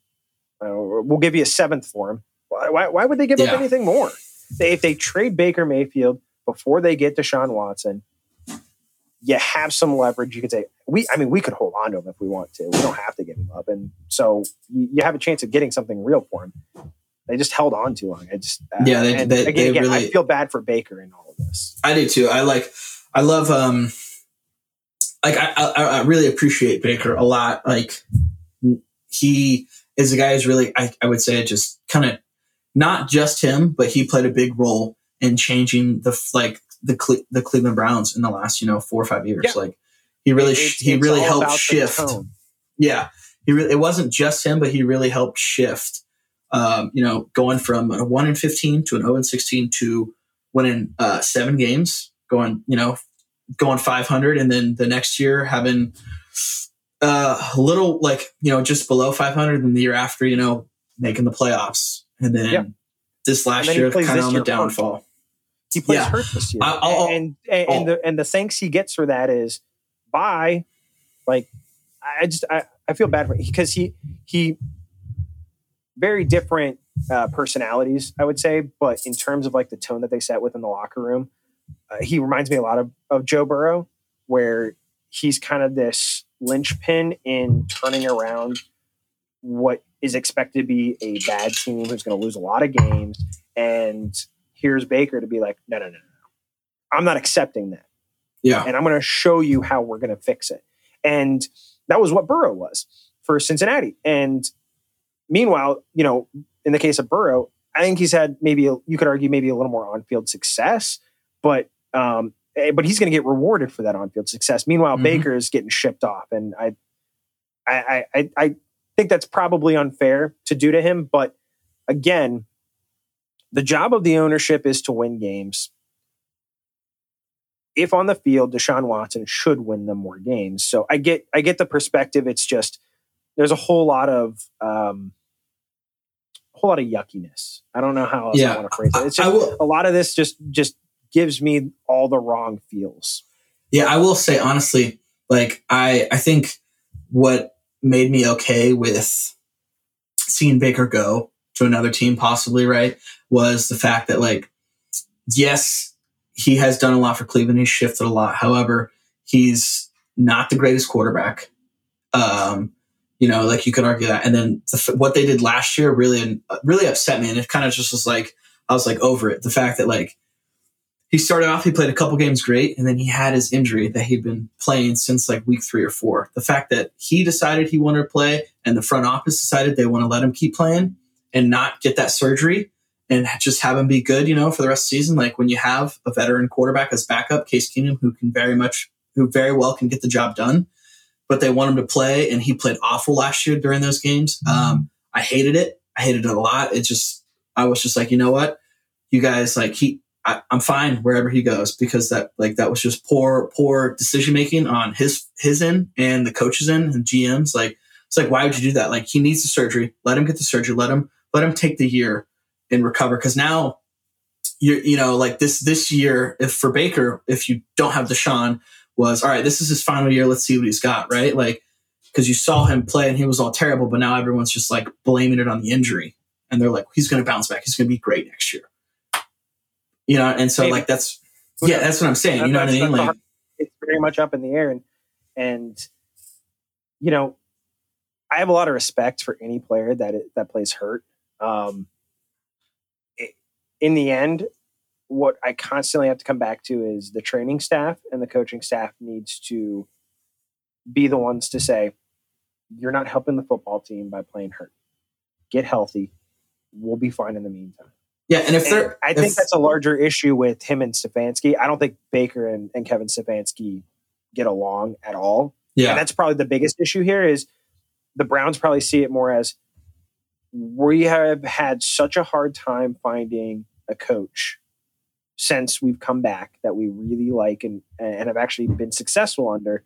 We'll give you a seventh for him. Why would they give up anything more? If they trade Baker Mayfield before they get Deshaun Watson, you have some leverage. You could say, we could hold on to him if we want to. We don't have to give him up. And so you have a chance of getting something real for him. They just held on too long. Again, I feel bad for Baker in all of this. I do too. I really appreciate Baker a lot. Like, he is a guy who's really, I would say, just kind of not just him, but he played a big role in changing the Cleveland Browns in the last 4 or 5 years. Yeah. Like, he really helped shift. Yeah, it wasn't just him, but he really helped shift. Going from a 1-15 to an 0-16 to winning 7 games, going 500, and then the next year having a little just below 500, and the year after making the playoffs, and then this last year kind of on the downfall. He plays hurt this year, and the thanks he gets for that is bye. Like, I feel bad for him because he very different personalities, I would say, but in terms of like the tone that they set with in the locker room, he reminds me a lot of Joe Burrow, where he's kind of this linchpin in turning around what is expected to be a bad team who's going to lose a lot of games, and here's Baker to be like, no. I'm not accepting that. Yeah. And I'm going to show you how we're going to fix it. And that was what Burrow was for Cincinnati. And meanwhile, in the case of Burrow, I think he's had maybe a little more on-field success, but he's going to get rewarded for that on-field success. Meanwhile, mm-hmm. Baker is getting shipped off. And I think that's probably unfair to do to him. But again, the job of the ownership is to win games. If on the field, Deshaun Watson should win them more games. So I get the perspective. It's just there's a whole lot of yuckiness. I don't know how else I want to phrase it. It's just a lot of this just gives me all the wrong feels. Yeah, I will say honestly, like I think what made me okay with seeing Baker go to another team possibly, right, was the fact that, like, yes, he has done a lot for Cleveland. He's shifted a lot. However, he's not the greatest quarterback. You could argue that. And then what they did last year really, really upset me. And it kind of just was like, I was like over it. The fact that, like, he started off, he played a couple games great, and then he had his injury that he'd been playing since like week 3 or 4. The fact that he decided he wanted to play and the front office decided they want to let him keep playing and not get that surgery and just have him be good, for the rest of the season. Like, when you have a veteran quarterback as backup, Case Keenum, who very well can get the job done, but they want him to play, and he played awful last year during those games. I hated it. I hated it a lot. It just, I was just like, you know what? You guys, like, I'm fine wherever he goes, because that was just poor decision-making on his end and the coaches' end and GMs. Like, it's like, why would you do that? Like, he needs the surgery. Let him get the surgery. Let him take the year and recover. Because now, this year, if for Baker, if you don't have Deshaun, was, all right, this is his final year. Let's see what he's got, right? Like, because you saw him play and he was all terrible, but now everyone's just like blaming it on the injury. And they're like, he's going to bounce back. He's going to be great next year. You know, and so like that's what I'm saying. You know what I mean? Like, it's very much up in the air. And you know, I have a lot of respect for any player that plays hurt. In the end, what I constantly have to come back to is the training staff and the coaching staff needs to be the ones to say, you're not helping the football team by playing hurt. Get healthy. We'll be fine in the meantime. Yeah, and I think that's a larger issue with him and Stefanski. I don't think Baker and Kevin Stefanski get along at all. Yeah, and that's probably the biggest issue here is the Browns probably see it more as we have had such a hard time finding a coach since we've come back that we really like and have actually been successful under.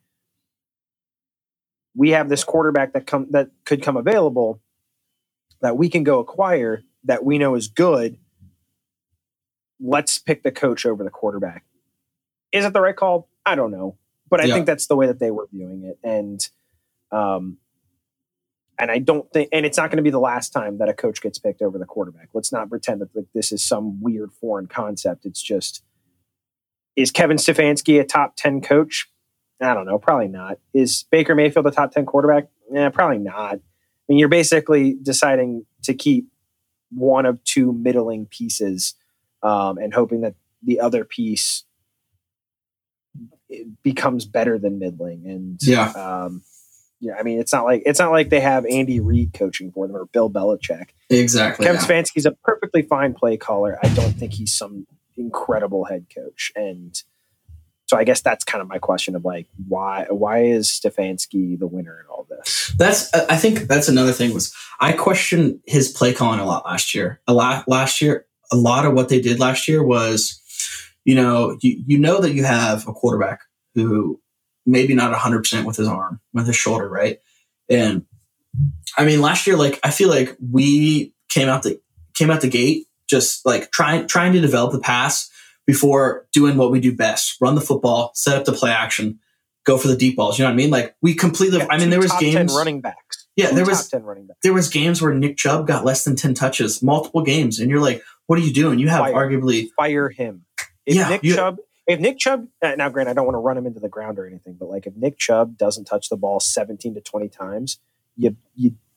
We have this quarterback that could come available that we can go acquire that we know is good. Let's pick the coach over the quarterback. Is it the right call? I don't know. But I think that's the way that they were viewing it. And I don't think, and it's not going to be the last time that a coach gets picked over the quarterback. Let's not pretend that like, this is some weird foreign concept. It's just, is Kevin Stefanski a top 10 coach? I don't know. Probably not. Is Baker Mayfield a top 10 quarterback? Probably not. I mean, you're basically deciding to keep one of two middling pieces and hoping that the other piece becomes better than middling. And I mean, it's not like they have Andy Reid coaching for them or Bill Belichick. Exactly. Kevin Stefanski's a perfectly fine play caller. I don't think he's some incredible head coach. And so I guess that's kind of my question of like, why is Stefanski the winner in all this? I think that's another thing was I questioned his play calling a lot last year. A lot of what they did last year was, you know that you have a quarterback who maybe not 100% with his arm, with his shoulder, right? And I mean, last year, like I feel like we came out the gate just like trying to develop the pass before doing what we do best: run the football, set up the play action, go for the deep balls. You know what I mean? Like we completely. Yeah, I mean, there was games. Top 10 running backs. Yeah, there was games where Nick Chubb got less than 10 touches, multiple games, and you're like, what are you doing? You have fire him. If Nick Chubb, now granted, I don't want to run him into the ground or anything, but like if Nick Chubb doesn't touch the ball 17 to 20 times, you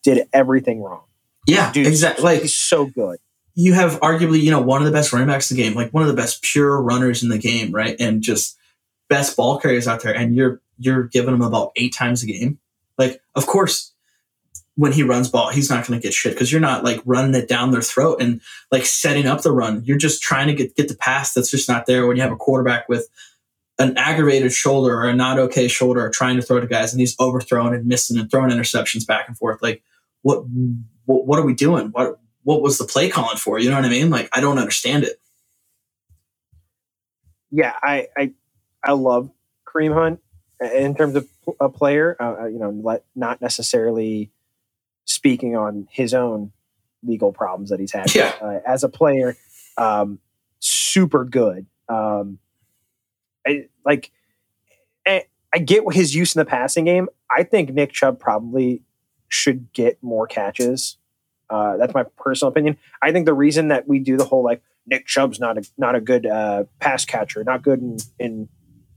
did everything wrong. Yeah, dude, exactly. Like he's so good. You have arguably, one of the best running backs in the game, like one of the best pure runners in the game, right? And just best ball carriers out there. And you're giving him about 8 times a game. Like, of course, when he runs ball, he's not going to get shit because you're not like running it down their throat and like setting up the run. You're just trying to get the pass that's just not there when you have a quarterback with an aggravated shoulder or a not okay shoulder trying to throw to guys and he's overthrown and missing and throwing interceptions back and forth. Like, what are we doing? What was the play calling for? You know what I mean? Like, I don't understand it. Yeah, I love Kareem Hunt in terms of a player. Not necessarily speaking on his own legal problems that he's had as a player, super good. I get his use in the passing game. I think Nick Chubb probably should get more catches. That's my personal opinion. I think the reason that we do the whole like Nick Chubb's not a good pass catcher, not good in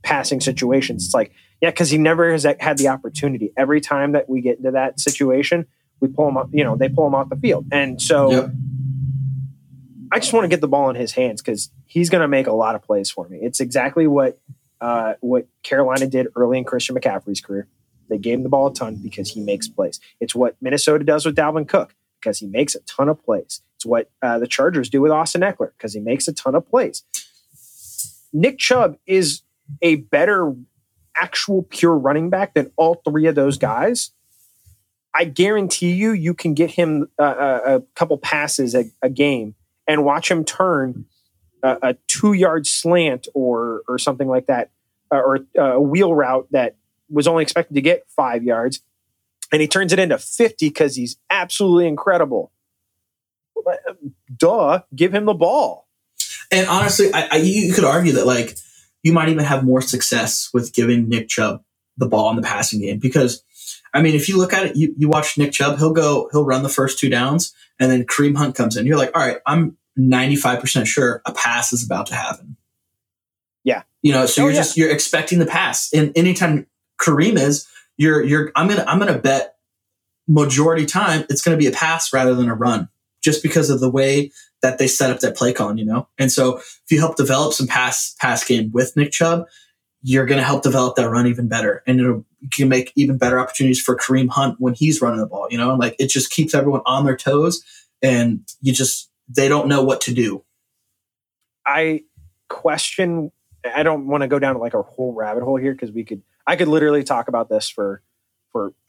passing situations. It's like, yeah, because he never has had the opportunity. Every time that we get into that situation, we pull him up. They pull him off the field, and so I just want to get the ball in his hands because he's going to make a lot of plays for me. It's exactly what Carolina did early in Christian McCaffrey's career. They gave him the ball a ton because he makes plays. It's what Minnesota does with Dalvin Cook, because he makes a ton of plays. It's what the Chargers do with Austin Ekeler, because he makes a ton of plays. Nick Chubb is a better actual pure running back than all three of those guys. I guarantee you can get him a couple passes a game and watch him turn a 2-yard slant or something like that, or a wheel route that was only expected to get 5 yards. And he turns it into 50 because he's absolutely incredible. Duh, give him the ball. And honestly, you could argue that like you might even have more success with giving Nick Chubb the ball in the passing game. Because, I mean, if you look at it, you watch Nick Chubb, he'll run the first two downs, and then Kareem Hunt comes in. You're like, all right, I'm 95% sure a pass is about to happen. Yeah. You know, so you're expecting the pass. And anytime Kareem is, I'm gonna bet majority time it's gonna be a pass rather than a run, just because of the way that they set up that play calling, you know? And so if you help develop some pass game with Nick Chubb, you're going to help develop that run even better. And you can make even better opportunities for Kareem Hunt when he's running the ball, you know, and like, it just keeps everyone on their toes and they don't know what to do. I don't want to go down to like a whole rabbit hole here, because I could literally talk about this for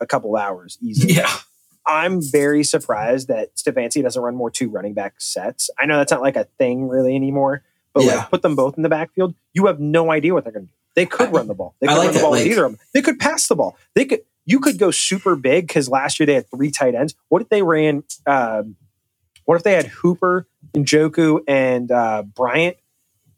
a couple hours easily. Yeah. I'm very surprised that Stefanski doesn't run more two running back sets. I know that's not like a thing really anymore, but like, put them both in the backfield. You have no idea what they're going to do. They could run the ball. They could run the ball with either of them. They could pass the ball. You could go super big, because last year they had three tight ends. What if they had Hooper, Njoku, and Bryant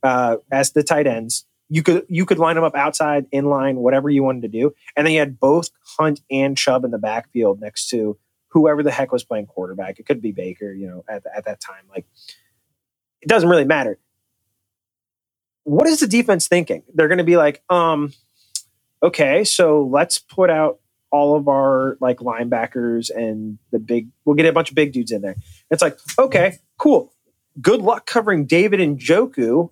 as the tight ends? You could line them up outside, in line, whatever you wanted to do. And then you had both Hunt and Chubb in the backfield next to whoever the heck was playing quarterback. It could be Baker, you know, at that time. Like, it doesn't really matter. What is the defense thinking? They're going to be like, okay, so let's put out all of our like linebackers and we'll get a bunch of big dudes in there. It's like, okay, cool. Good luck covering David Njoku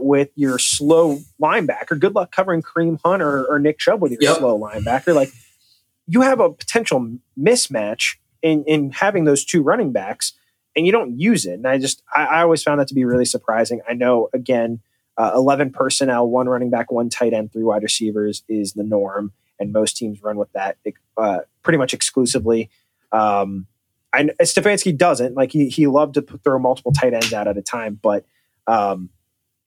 with your slow linebacker. Good luck covering Kareem Hunt or Nick Chubb with your slow linebacker. Like, you have a potential mismatch in having those two running backs, and you don't use it. And I always found that to be really surprising. I know, again, 11 personnel, one running back, one tight end, three wide receivers is the norm, and most teams run with that pretty much exclusively. Stefanski doesn't. Like, he loved to throw multiple tight ends out at a time, but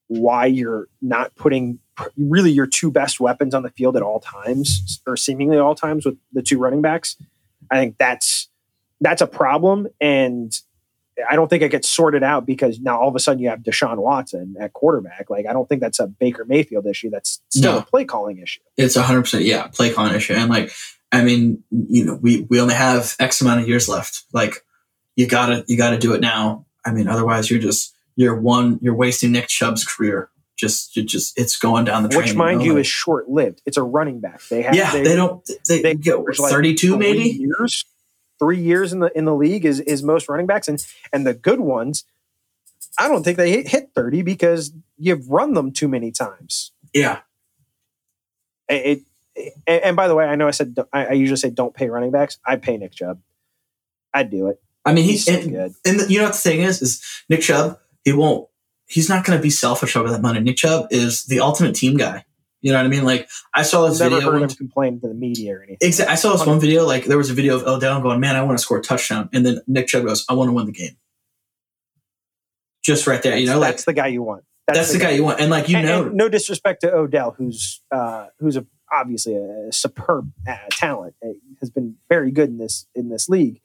why you're not putting really your two best weapons on the field at all times, or seemingly all times, with the two running backs, I think that's a problem, and I don't think it gets sorted out, because now all of a sudden you have Deshaun Watson at quarterback. Like, I don't think that's a Baker Mayfield issue. That's still a play calling issue. It's 100%. Yeah. Play calling issue. And like, I mean, you know, we only have X amount of years left. Like, you gotta do it now. I mean, otherwise you're wasting Nick Chubb's career. It's going down the train. Which, mind you, is short lived. It's a running back. They get 32 like maybe years. 3 years in the league is most running backs, and the good ones, I don't think they hit 30, because you've run them too many times. Yeah. And by the way, I know I said I usually say don't pay running backs. I pay Nick Chubb. I'd do it. I mean, he's so good. And you know what the thing is Nick Chubb, he's not going to be selfish over that money. Nick Chubb is the ultimate team guy. You know what I mean? Like, I saw this video. Never heard him complain to the media or anything. Exactly. I saw this one video. Like, there was a video of Odell going, "Man, I want to score a touchdown," and then Nick Chubb goes, "I want to win the game." Just right there, you know, like, that's the guy you want. That's the guy you want, and like, you know, no disrespect to Odell, who's obviously a superb talent, has been very good in this league.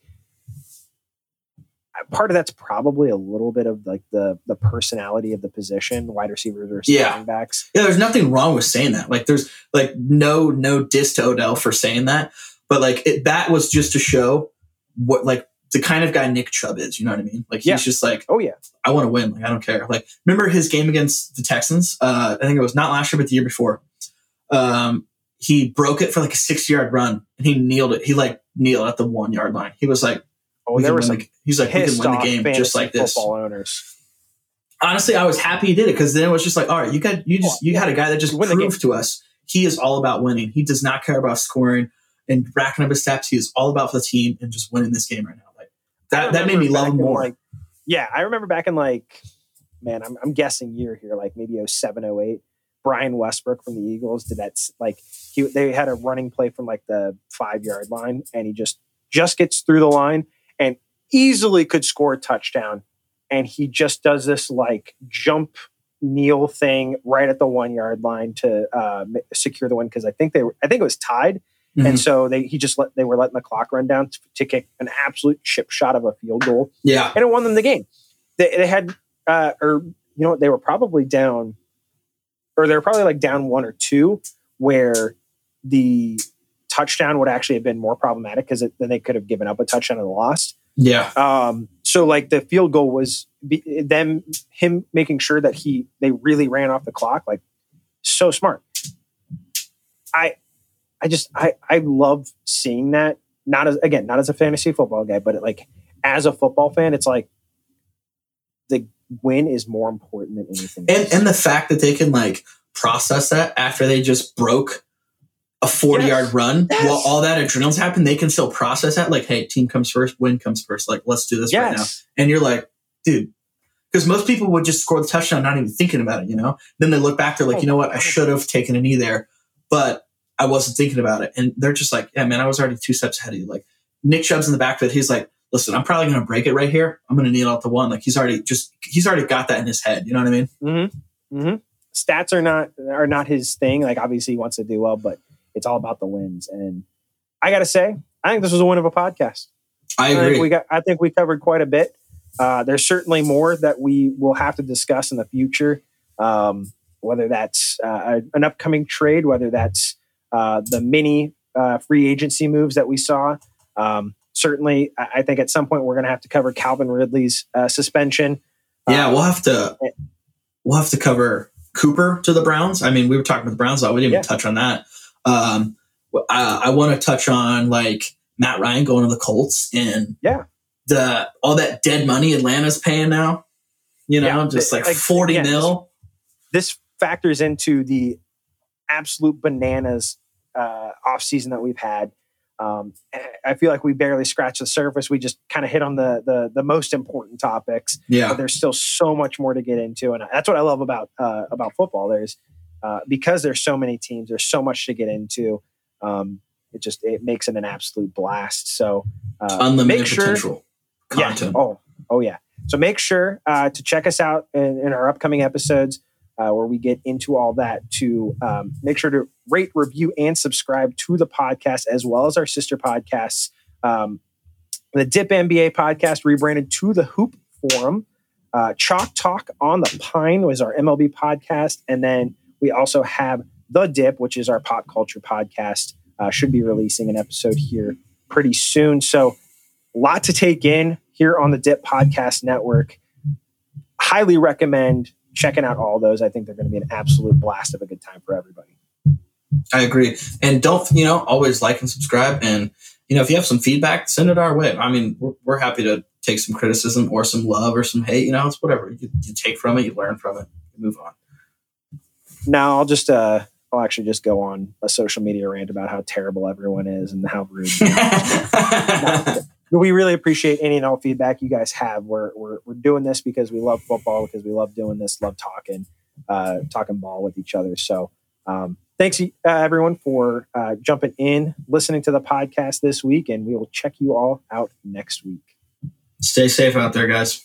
Part of that's probably a little bit of like the personality of the position, wide receivers or running backs. Yeah, there's nothing wrong with saying that. Like, there's like no diss to Odell for saying that, but like that was just to show what like the kind of guy Nick Chubb is. You know what I mean? Like, he's just like, oh yeah, I want to win. Like, I don't care. Like, remember his game against the Texans? I think it was not last year, but the year before. He broke it for like a 60-yard run, and he kneeled it. He like kneeled at the 1-yard line. He was like, "Oh, there was like." He's like, we can win the game just like this. Football owners. Honestly, I was happy he did it, because then it was just like, all right, you had a guy that just proved to us he is all about winning. He does not care about scoring and racking up his stats. He is all about the team and just winning this game right now. Like that made me love him more. Like, yeah, I remember back in like, man, I'm guessing year here, like maybe 07, 08. Brian Westbrook from the Eagles did that. Like they had a running play from like the 5-yard line, and he just gets through the line and easily could score a touchdown, and he just does this like jump kneel thing right at the 1-yard line to secure the win, because I think it was tied, and so they were letting the clock run down to kick an absolute chip shot of a field goal. Yeah, and it won them the game. They had they were probably down or they're probably like down one or two, where the touchdown would actually have been more problematic because then they could have given up a touchdown and lost. Yeah. So like the field goal was him making sure that they really ran off the clock. Like, so smart. I love seeing that. Not as a fantasy football guy, but like as a football fan, it's like the win is more important than anything else. And the fact that they can like process that after they just broke a 40-yard run, while all that adrenaline's happened, they can still process that. Like, hey, team comes first, win comes first. Like, let's do this right now. And you're like, dude, because most people would just score the touchdown, not even thinking about it, you know? Then they look back, they're like, you know what? I should have taken a knee there, but I wasn't thinking about it. And they're just like, yeah, man, I was already 2 steps ahead of you. Like, Nick Chubb's in the back of it. He's like, listen, I'm probably going to break it right here. I'm going to kneel out the one. Like, he's already got that in his head. You know what I mean? Mm-hmm. Mm-hmm. Stats are not his thing. Like, obviously he wants to do well, but it's all about the wins. And I got to say, I think this was a win of a podcast. I agree. I think we covered quite a bit. There's certainly more that we will have to discuss in the future. Whether that's an upcoming trade, whether that's the mini free agency moves that we saw. Certainly, I think at some point we're going to have to cover Calvin Ridley's suspension. Yeah, we'll have to cover Cooper to the Browns. I mean, we were talking about the Browns a lot. We didn't even touch on that. I want to touch on like Matt Ryan going to the Colts and all that dead money Atlanta's paying now. You know, just like 40 mil. This factors into the absolute bananas offseason that we've had. I feel like we barely scratched the surface. We just kind of hit on the most important topics. Yeah. But there's still so much more to get into, and that's what I love about football. Because there's so many teams, there's so much to get into. It makes it an absolute blast. So unlimited potential content. Yeah. Oh yeah. So make sure to check us out in our upcoming episodes where we get into all that. To make sure to rate, review, and subscribe to the podcast, as well as our sister podcasts, the Dip NBA podcast, rebranded to the Hoop Forum. Chalk Talk on the Pine was our MLB podcast, and then we also have The Dip, which is our pop culture podcast. Should be releasing an episode here pretty soon. So a lot to take in here on the Dip Podcast Network. Highly recommend checking out all those. I think they're going to be an absolute blast of a good time for everybody. I agree. And don't, always like and subscribe. And, if you have some feedback, send it our way. I mean, we're happy to take some criticism or some love or some hate. It's whatever. You take from it, you learn from it, you move on. Now I'll actually just go on a social media rant about how terrible everyone is and how rude. We really appreciate any and all feedback you guys have. We're doing this because we love football, because we love doing this, love talking ball with each other. So thanks everyone for jumping in, listening to the podcast this week, and we will check you all out next week. Stay safe out there, guys.